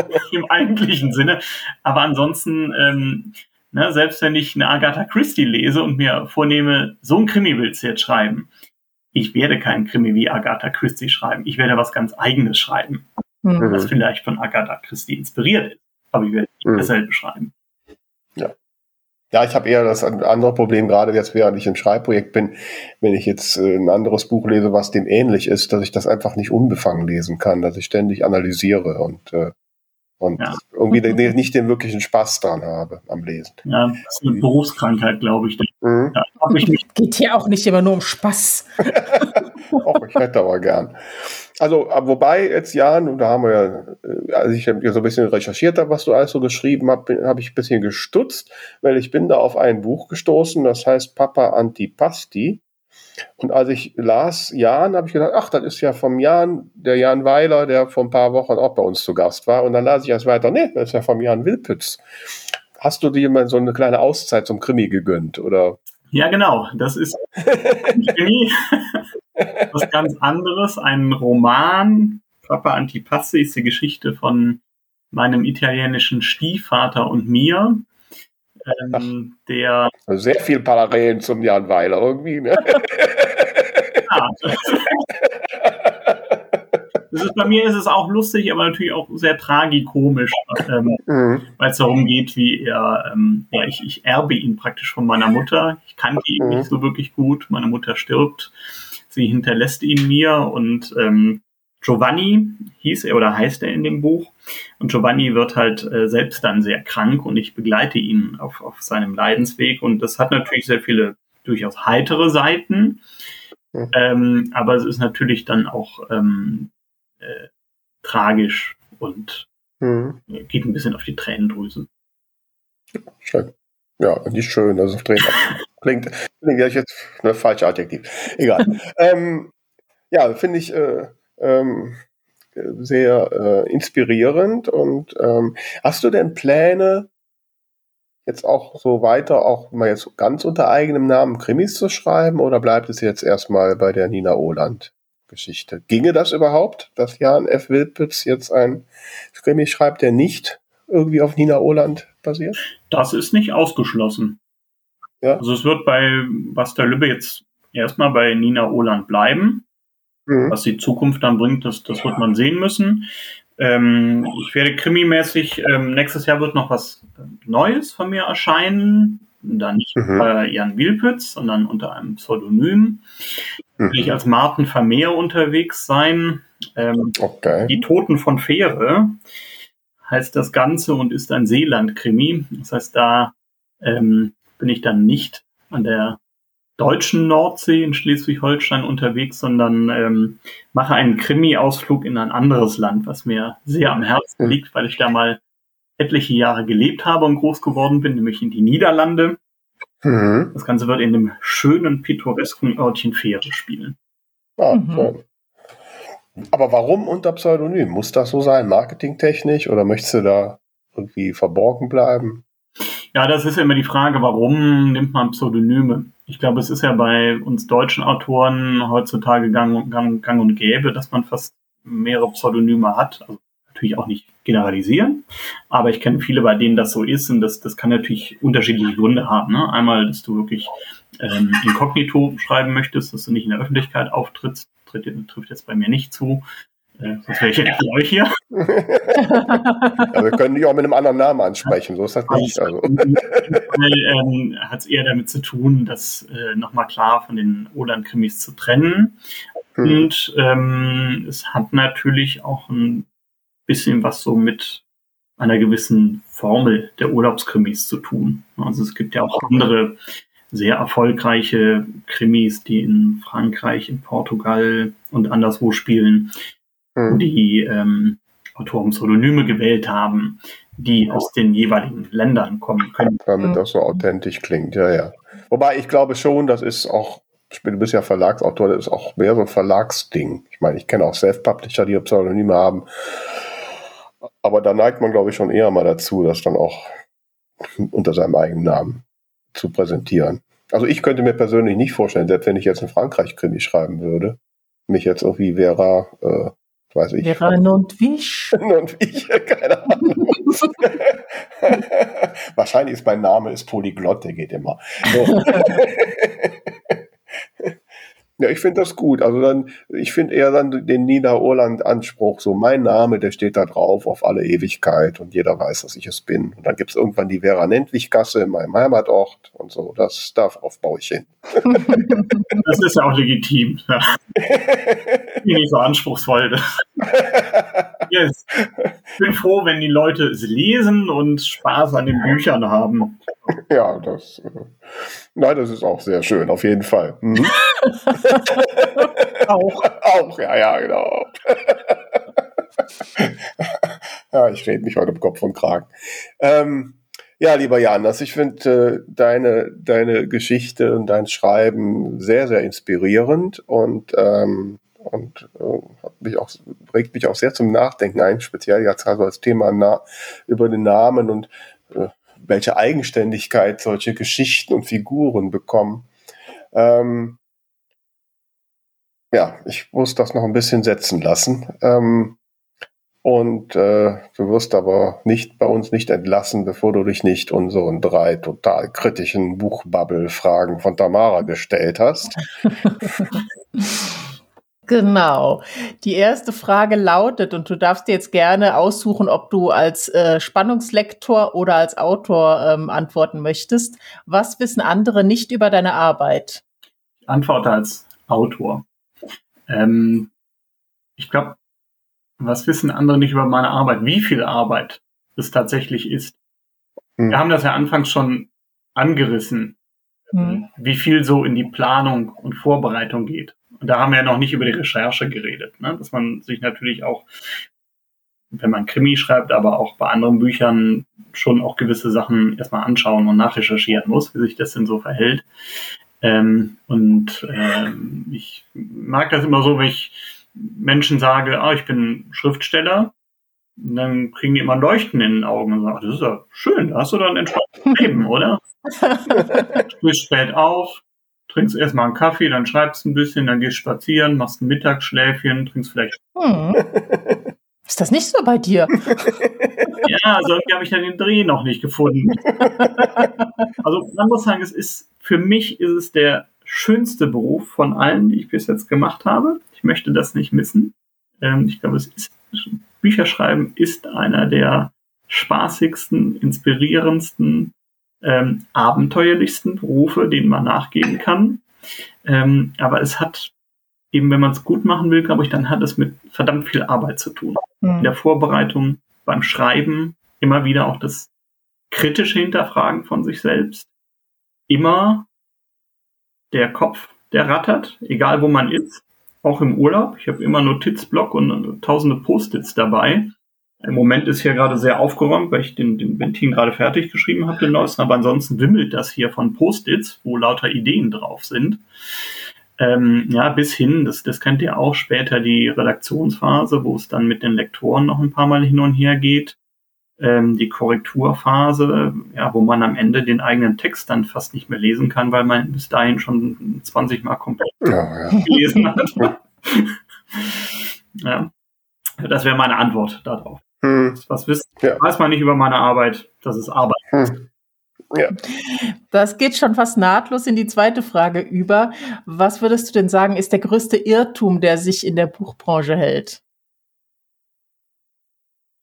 ja. im eigentlichen Sinne. Aber ansonsten, ähm, ne, selbst wenn ich eine Agatha Christie lese und mir vornehme, so ein Krimi willst du jetzt schreiben, ich werde keinen Krimi wie Agatha Christie schreiben. Ich werde was ganz Eigenes schreiben, mhm. das vielleicht von Agatha Christie inspiriert ist. Aber ich werde nicht mhm. dasselbe schreiben. Ja. Ja, ich habe eher das andere Problem, gerade jetzt, während ich im Schreibprojekt bin, wenn ich jetzt äh, ein anderes Buch lese, was dem ähnlich ist, dass ich das einfach nicht unbefangen lesen kann, dass ich ständig analysiere und, äh, und ja. irgendwie den, den, nicht den wirklichen Spaß dran habe am Lesen. Ja, das ist eine Berufskrankheit, glaube ich. Mhm. Ja, hab ich nicht. Geht hier auch nicht immer nur um Spaß. Auch ich hätte aber gern. Also, wobei jetzt, Jan, und da haben wir ja, als ich so ein bisschen recherchiert habe, was du alles so geschrieben hast, habe ich ein bisschen gestutzt, weil ich bin da auf ein Buch gestoßen, das heißt Papa Antipasti. Und als ich las Jan, habe ich gedacht, ach, das ist ja vom Jan, der Jan Weiler, der vor ein paar Wochen auch bei uns zu Gast war. Und dann las ich erst weiter, nee, das ist ja vom Jan Wielpütz. Hast du dir mal so eine kleine Auszeit zum Krimi gegönnt, oder? Ja, genau, das ist was ganz anderes, ein Roman. Papa Antipasti ist die Geschichte von meinem italienischen Stiefvater und mir. Ähm, Ach, der sehr viel Parallelen zum Jan Weiler irgendwie, ne? Ja. Das ist, bei mir ist es auch lustig, aber natürlich auch sehr tragikomisch, ähm, mhm. weil es darum geht, wie er, ähm, ja, ich, ich erbe ihn praktisch von meiner Mutter. Ich kannte ihn mhm. nicht so wirklich gut. Meine Mutter stirbt. Sie hinterlässt ihn mir und ähm, Giovanni hieß er oder heißt er in dem Buch. Und Giovanni wird halt äh, selbst dann sehr krank und ich begleite ihn auf, auf seinem Leidensweg. Und das hat natürlich sehr viele durchaus heitere Seiten. Mhm. Ähm, aber es ist natürlich dann auch ähm, Äh, tragisch und mhm. geht ein bisschen auf die Tränendrüse. Schön. Ja, nicht schön, also auf Tränen. Klingt, klingt jetzt eine falsche Adjektiv. Egal. ähm, ja, finde ich äh, ähm, sehr äh, inspirierend und ähm, hast du denn Pläne, jetzt auch so weiter, auch mal jetzt ganz unter eigenem Namen Krimis zu schreiben oder bleibt es jetzt erstmal bei der Nina Ohlandt Geschichte? Ginge das überhaupt, dass Jan F. Wielpütz jetzt ein Krimi schreibt, der nicht irgendwie auf Nina Ohlandt basiert? Das ist nicht ausgeschlossen. Ja? Also es wird bei Bastei Lübbe jetzt erstmal bei Nina Ohlandt bleiben. Mhm. Was die Zukunft dann bringt, das, das wird man sehen müssen. Ähm, ich werde krimimäßig, ähm, nächstes Jahr wird noch was Neues von mir erscheinen. Dann nicht mhm. bei Jan Wielpütz, sondern unter einem Pseudonym. will ich als Martin Vermeer unterwegs sein. Ähm, okay. Die Toten von Fähre heißt das Ganze und ist ein Seeland-Krimi. Das heißt, da ähm, bin ich dann nicht an der deutschen Nordsee in Schleswig-Holstein unterwegs, sondern ähm, mache einen Krimi-Ausflug in ein anderes Land, was mir sehr am Herzen liegt, weil ich da mal etliche Jahre gelebt habe und groß geworden bin, nämlich in die Niederlande. Mhm. Das Ganze wird in dem schönen, pittoresken Örtchen Fähre spielen. Ah, mhm. Cool. Aber warum unter Pseudonym? Muss das so sein, marketingtechnisch, oder möchtest du da irgendwie verborgen bleiben? Ja, das ist ja immer die Frage, warum nimmt man Pseudonyme? Ich glaube, es ist ja bei uns deutschen Autoren heutzutage gang, gang, gang und gäbe, dass man fast mehrere Pseudonyme hat. Also natürlich auch nicht generalisieren, aber ich kenne viele, bei denen das so ist, und das, das kann natürlich unterschiedliche Gründe haben. Ne? Einmal, dass du wirklich ähm, inkognito schreiben möchtest, dass du nicht in der Öffentlichkeit auftrittst. Trifft jetzt bei mir nicht zu. Äh, sonst wäre ich jetzt bei euch hier. Ja, wir können dich auch mit einem anderen Namen ansprechen, so ist das nicht. Also. ähm, hat es eher damit zu tun, das äh, nochmal klar von den Ohlandt-Krimis zu trennen. Hm. Und ähm, es hat natürlich auch ein bisschen was so mit einer gewissen Formel der Urlaubskrimis zu tun. Also es gibt ja auch andere sehr erfolgreiche Krimis, die in Frankreich, in Portugal und anderswo spielen, mhm. die ähm, Autoren Pseudonyme gewählt haben, die aus den jeweiligen Ländern kommen können. Damit das so authentisch klingt, ja, ja. Wobei ich glaube schon, das ist auch, du bist ja Verlagsautor, das ist auch mehr so ein Verlagsding. Ich meine, ich kenne auch Self-Publisher, die Pseudonyme haben, aber da neigt man, glaube ich, schon eher mal dazu, das dann auch unter seinem eigenen Namen zu präsentieren. Also ich könnte mir persönlich nicht vorstellen, selbst wenn ich jetzt in Frankreich-Krimi schreiben würde, mich jetzt irgendwie Vera, äh, weiß ich. Vera Nundwich. Nundwich, keine Ahnung. Wahrscheinlich ist mein Name ist Polyglott, der geht immer. So. Ja, ich finde das gut. Also dann, ich finde eher dann den Nina Ohlandt-Anspruch, so mein Name, der steht da drauf auf alle Ewigkeit und jeder weiß, dass ich es bin. Und dann gibt es irgendwann die Vera-Nentwich-Gasse in meinem Heimatort und so. Das darauf baue ich hin. Das ist ja auch legitim. Ja. Ich bin nicht so anspruchsvoll. Yes. Ich bin froh, wenn die Leute es lesen und Spaß an den Büchern haben. Ja, das, nein, das ist auch sehr schön, auf jeden Fall. Mhm. Auch. Auch, ja, ja, genau. Ja, ich rede mich heute im Kopf und Kragen. Ähm, ja, lieber Jan, also ich finde äh, deine, deine Geschichte und dein Schreiben sehr, sehr inspirierend und, ähm, und äh, hat mich auch, regt mich auch sehr zum Nachdenken ein, speziell jetzt also als Thema na, über den Namen und äh, welche Eigenständigkeit solche Geschichten und Figuren bekommen. Ähm, ja, ich muss das noch ein bisschen setzen lassen. Ähm, und äh, du wirst aber nicht bei uns nicht entlassen, bevor du dich nicht unseren drei total kritischen Buchbubble-Fragen von Tamara gestellt hast. Genau. Die erste Frage lautet, und du darfst dir jetzt gerne aussuchen, ob du als äh, Spannungslektor oder als Autor ähm, antworten möchtest. Was wissen andere nicht über deine Arbeit? Ich antworte als Autor. Ähm, ich glaube, was wissen andere nicht über meine Arbeit? Wie viel Arbeit es tatsächlich ist? Hm. Wir haben das ja anfangs schon angerissen, hm. wie viel so in die Planung und Vorbereitung geht. Und da haben wir ja noch nicht über die Recherche geredet, ne? Dass man sich natürlich auch, wenn man Krimi schreibt, aber auch bei anderen Büchern schon auch gewisse Sachen erstmal anschauen und nachrecherchieren muss, wie sich das denn so verhält. Ähm, und ähm, ich mag das immer so, wenn ich Menschen sage, ah, ich bin Schriftsteller, und dann kriegen die immer ein Leuchten in den Augen und sagen, ach, das ist ja schön, da hast du dann ein entspanntes Leben, oder? Du bist spät auf, trinkst erstmal einen Kaffee, dann schreibst ein bisschen, dann gehst spazieren, machst ein Mittagsschläfchen, trinkst vielleicht... Hm. Ist das nicht so bei dir? Ja, also irgendwie habe ich dann den Dreh noch nicht gefunden. Also man muss sagen, es ist, für mich ist es der schönste Beruf von allen, die ich bis jetzt gemacht habe. Ich möchte das nicht missen. Ähm, ich glaube, es ist, Bücherschreiben ist einer der spaßigsten, inspirierendsten, Ähm, abenteuerlichsten Berufe, denen man nachgehen kann. Ähm, aber es hat eben wenn man es gut machen will, glaube ich, dann hat es mit verdammt viel Arbeit zu tun. Mhm. In der Vorbereitung, beim Schreiben, immer wieder auch das kritische Hinterfragen von sich selbst. Immer der Kopf, der rattert, egal wo man ist, auch im Urlaub. Ich habe immer Notizblock und tausende Post-its dabei. Im Moment ist hier gerade sehr aufgeräumt, weil ich den, den Bentin gerade fertig geschrieben habe, den neuesten. Aber ansonsten wimmelt das hier von Post-its, wo lauter Ideen drauf sind. Ähm, ja, bis hin, das, das kennt ihr auch, später die Redaktionsphase, wo es dann mit den Lektoren noch ein paar Mal hin und her geht. Ähm, die Korrekturphase, ja, wo man am Ende den eigenen Text dann fast nicht mehr lesen kann, weil man bis dahin schon zwanzig Mal komplett ja, ja. gelesen hat. Ja. Das wäre meine Antwort darauf. Hm. Was wisst, ja. weiß man nicht über meine Arbeit? Das ist Arbeit. Hm. Ja. Das geht schon fast nahtlos in die zweite Frage über. Was würdest du denn sagen, ist der größte Irrtum, der sich in der Buchbranche hält?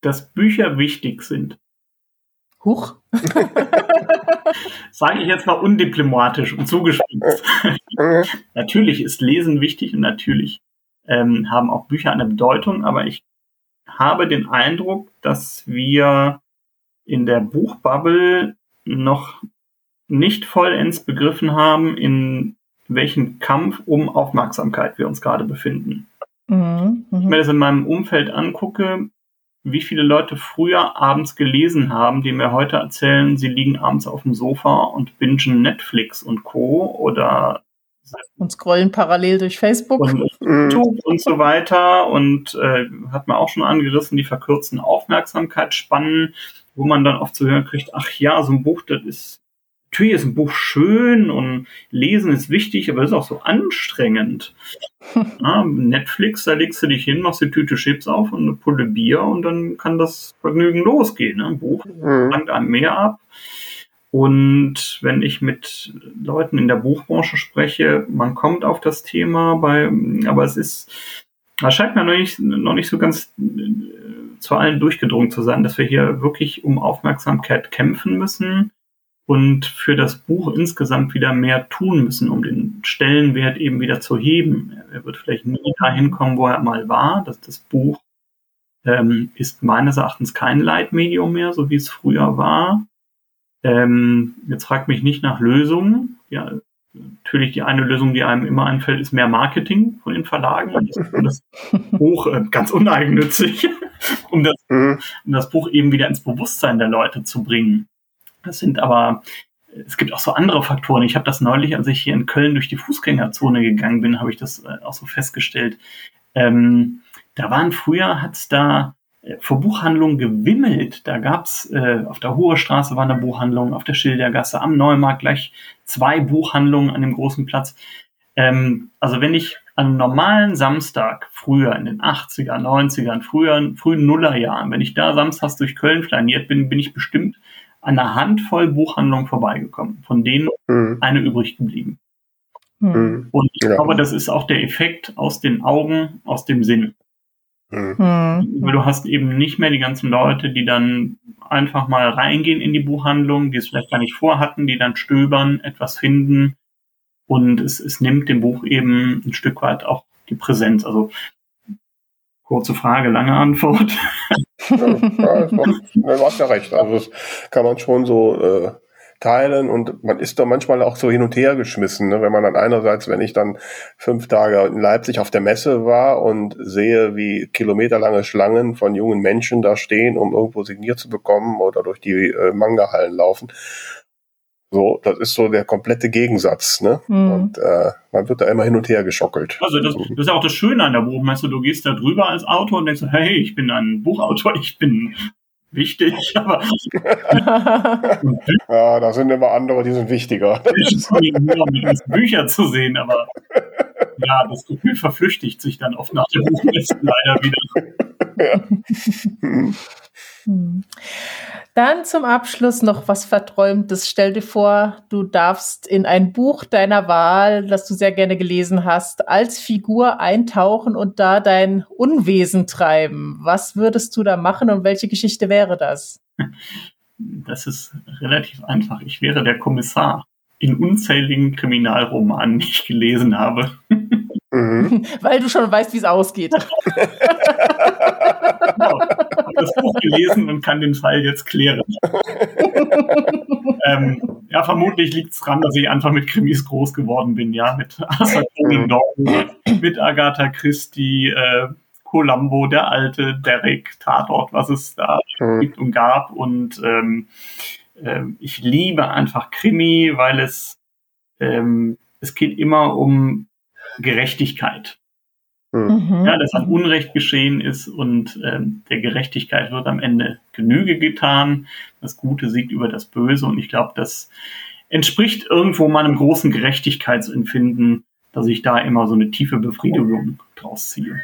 Dass Bücher wichtig sind. Huch. Sage ich jetzt mal undiplomatisch und zugespitzt. Natürlich ist Lesen wichtig und natürlich ähm, haben auch Bücher eine Bedeutung, aber ich habe den Eindruck, dass wir in der Buchbubble noch nicht vollends begriffen haben, in welchem Kampf um Aufmerksamkeit wir uns gerade befinden. Mhm, mh. Wenn ich das in meinem Umfeld angucke, wie viele Leute früher abends gelesen haben, die mir heute erzählen, sie liegen abends auf dem Sofa und bingen Netflix und Co. oder und scrollen parallel durch Facebook und YouTube und so weiter und äh, hat man auch schon angerissen, die verkürzten Aufmerksamkeitsspannen, wo man dann oft zu hören kriegt, ach ja, so ein Buch, das ist, natürlich ist ein Buch schön und Lesen ist wichtig, aber das ist auch so anstrengend. Ja, Netflix, da legst du dich hin, machst die Tüte Chips auf und eine Pulle Bier und dann kann das Vergnügen losgehen. Ein Buch langt einem mehr ab. Und wenn ich mit Leuten in der Buchbranche spreche, man kommt auf das Thema, bei, aber es ist, das scheint mir noch nicht, noch nicht so ganz zu allen durchgedrungen zu sein, dass wir hier wirklich um Aufmerksamkeit kämpfen müssen und für das Buch insgesamt wieder mehr tun müssen, um den Stellenwert eben wieder zu heben. Er wird vielleicht nie dahin kommen, wo er mal war. Das, das Buch ähm, ist meines Erachtens kein Leitmedium mehr, so wie es früher war. Ähm, jetzt fragt mich nicht nach Lösungen. Ja, natürlich die eine Lösung, die einem immer einfällt, ist mehr Marketing von den Verlagen. Und das Buch äh, ganz uneigennützig, um das, um das Buch eben wieder ins Bewusstsein der Leute zu bringen. Das sind aber, es gibt auch so andere Faktoren. Ich habe das neulich, als ich hier in Köln durch die Fußgängerzone gegangen bin, habe ich das auch so festgestellt. Ähm, da waren früher, hat es da vor Buchhandlungen gewimmelt. Da gab es, äh, auf der Hohe Straße war eine Buchhandlung, auf der Schildergasse, am Neumarkt gleich zwei Buchhandlungen an dem großen Platz. Ähm, also wenn ich an einem normalen Samstag, früher in den achtziger, neunzigern, früher, frühen Nullerjahren, wenn ich da samstags durch Köln flaniert bin, bin ich bestimmt an einer Handvoll Buchhandlungen vorbeigekommen, von denen mhm. eine übrig geblieben. Mhm. Und ich ja. glaube, das ist auch der Effekt aus den Augen, aus dem Sinn. Mhm. Weil du hast eben nicht mehr die ganzen Leute, die dann einfach mal reingehen in die Buchhandlung, die es vielleicht gar nicht vorhatten, die dann stöbern, etwas finden und es, es nimmt dem Buch eben ein Stück weit auch die Präsenz. Also kurze Frage, lange Antwort. Ja, du hast ja recht. Also das kann man schon so äh, teilen und man ist doch manchmal auch so hin und her geschmissen, ne? Wenn man dann einerseits, wenn ich dann fünf Tage in Leipzig auf der Messe war und sehe, wie kilometerlange Schlangen von jungen Menschen da stehen, um irgendwo signiert zu bekommen oder durch die äh, Manga-Hallen laufen. So, das ist so der komplette Gegensatz, ne? Mhm. Und äh, man wird da immer hin und her geschockelt. Also das, das ist ja auch das Schöne an der Buchmesse. Du gehst da drüber als Autor und denkst, hey, ich bin ein Buchautor, ich bin wichtig. Aber ja, da sind immer andere, die sind wichtiger. Ich liebe Bücher zu sehen, aber ja, das Gefühl verflüchtigt sich dann oft nach der Buchmesse leider wieder. Ja. Dann zum Abschluss noch was Verträumtes. Stell dir vor, du darfst in ein Buch deiner Wahl, das du sehr gerne gelesen hast, als Figur eintauchen und da dein Unwesen treiben. Was würdest du da machen und welche Geschichte wäre das? Das ist relativ einfach. Ich wäre der Kommissar in unzähligen Kriminalromanen, die ich gelesen habe. Mhm. Weil du schon weißt, wie es ausgeht. Genau. Ich habe das Buch gelesen und kann den Fall jetzt klären. ähm, ja, vermutlich liegt es daran, dass ich einfach mit Krimis groß geworden bin. Ja, mit Arthur Conan Doyle, mit Agatha Christie, äh, Columbo, der alte, Derek, Tatort, was es da mhm. gibt und gab. Und ähm, äh, ich liebe einfach Krimi, weil es, ähm, es geht immer um Gerechtigkeit. Mhm. Ja, dass ein Unrecht geschehen ist und ähm, der Gerechtigkeit wird am Ende Genüge getan. Das Gute siegt über das Böse und ich glaube, das entspricht irgendwo meinem großen Gerechtigkeitsempfinden, dass ich da immer so eine tiefe Befriedigung draus ziehe.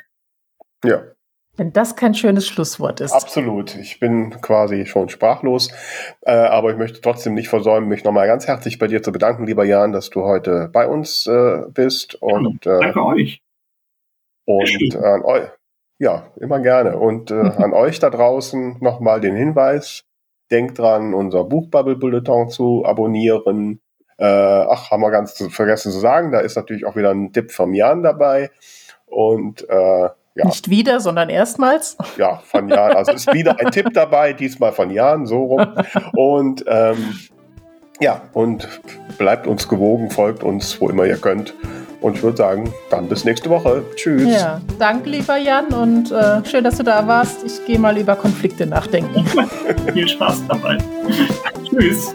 Ja. Wenn das kein schönes Schlusswort ist. Absolut. Ich bin quasi schon sprachlos, äh, aber ich möchte trotzdem nicht versäumen, mich nochmal ganz herzlich bei dir zu bedanken, lieber Jan, dass du heute bei uns äh, bist. Und, ja, danke äh, euch. Und an euch. Ja, immer gerne. Und äh, an euch da draußen nochmal den Hinweis. Denkt dran, unser Buchbubble-Bulletin zu abonnieren. Äh, ach, haben wir ganz vergessen zu sagen. Da ist natürlich auch wieder ein Tipp von Jan dabei. Und äh, ja. Nicht wieder, sondern erstmals. Ja, von Jan. Also ist wieder ein Tipp dabei, diesmal von Jan, so rum. Und ähm, ja, und bleibt uns gewogen, folgt uns, wo immer ihr könnt. Und ich würde sagen, dann bis nächste Woche. Tschüss. Ja, danke, lieber Jan, und äh, schön, dass du da warst. Ich gehe mal über Konflikte nachdenken. Viel Spaß dabei. Tschüss.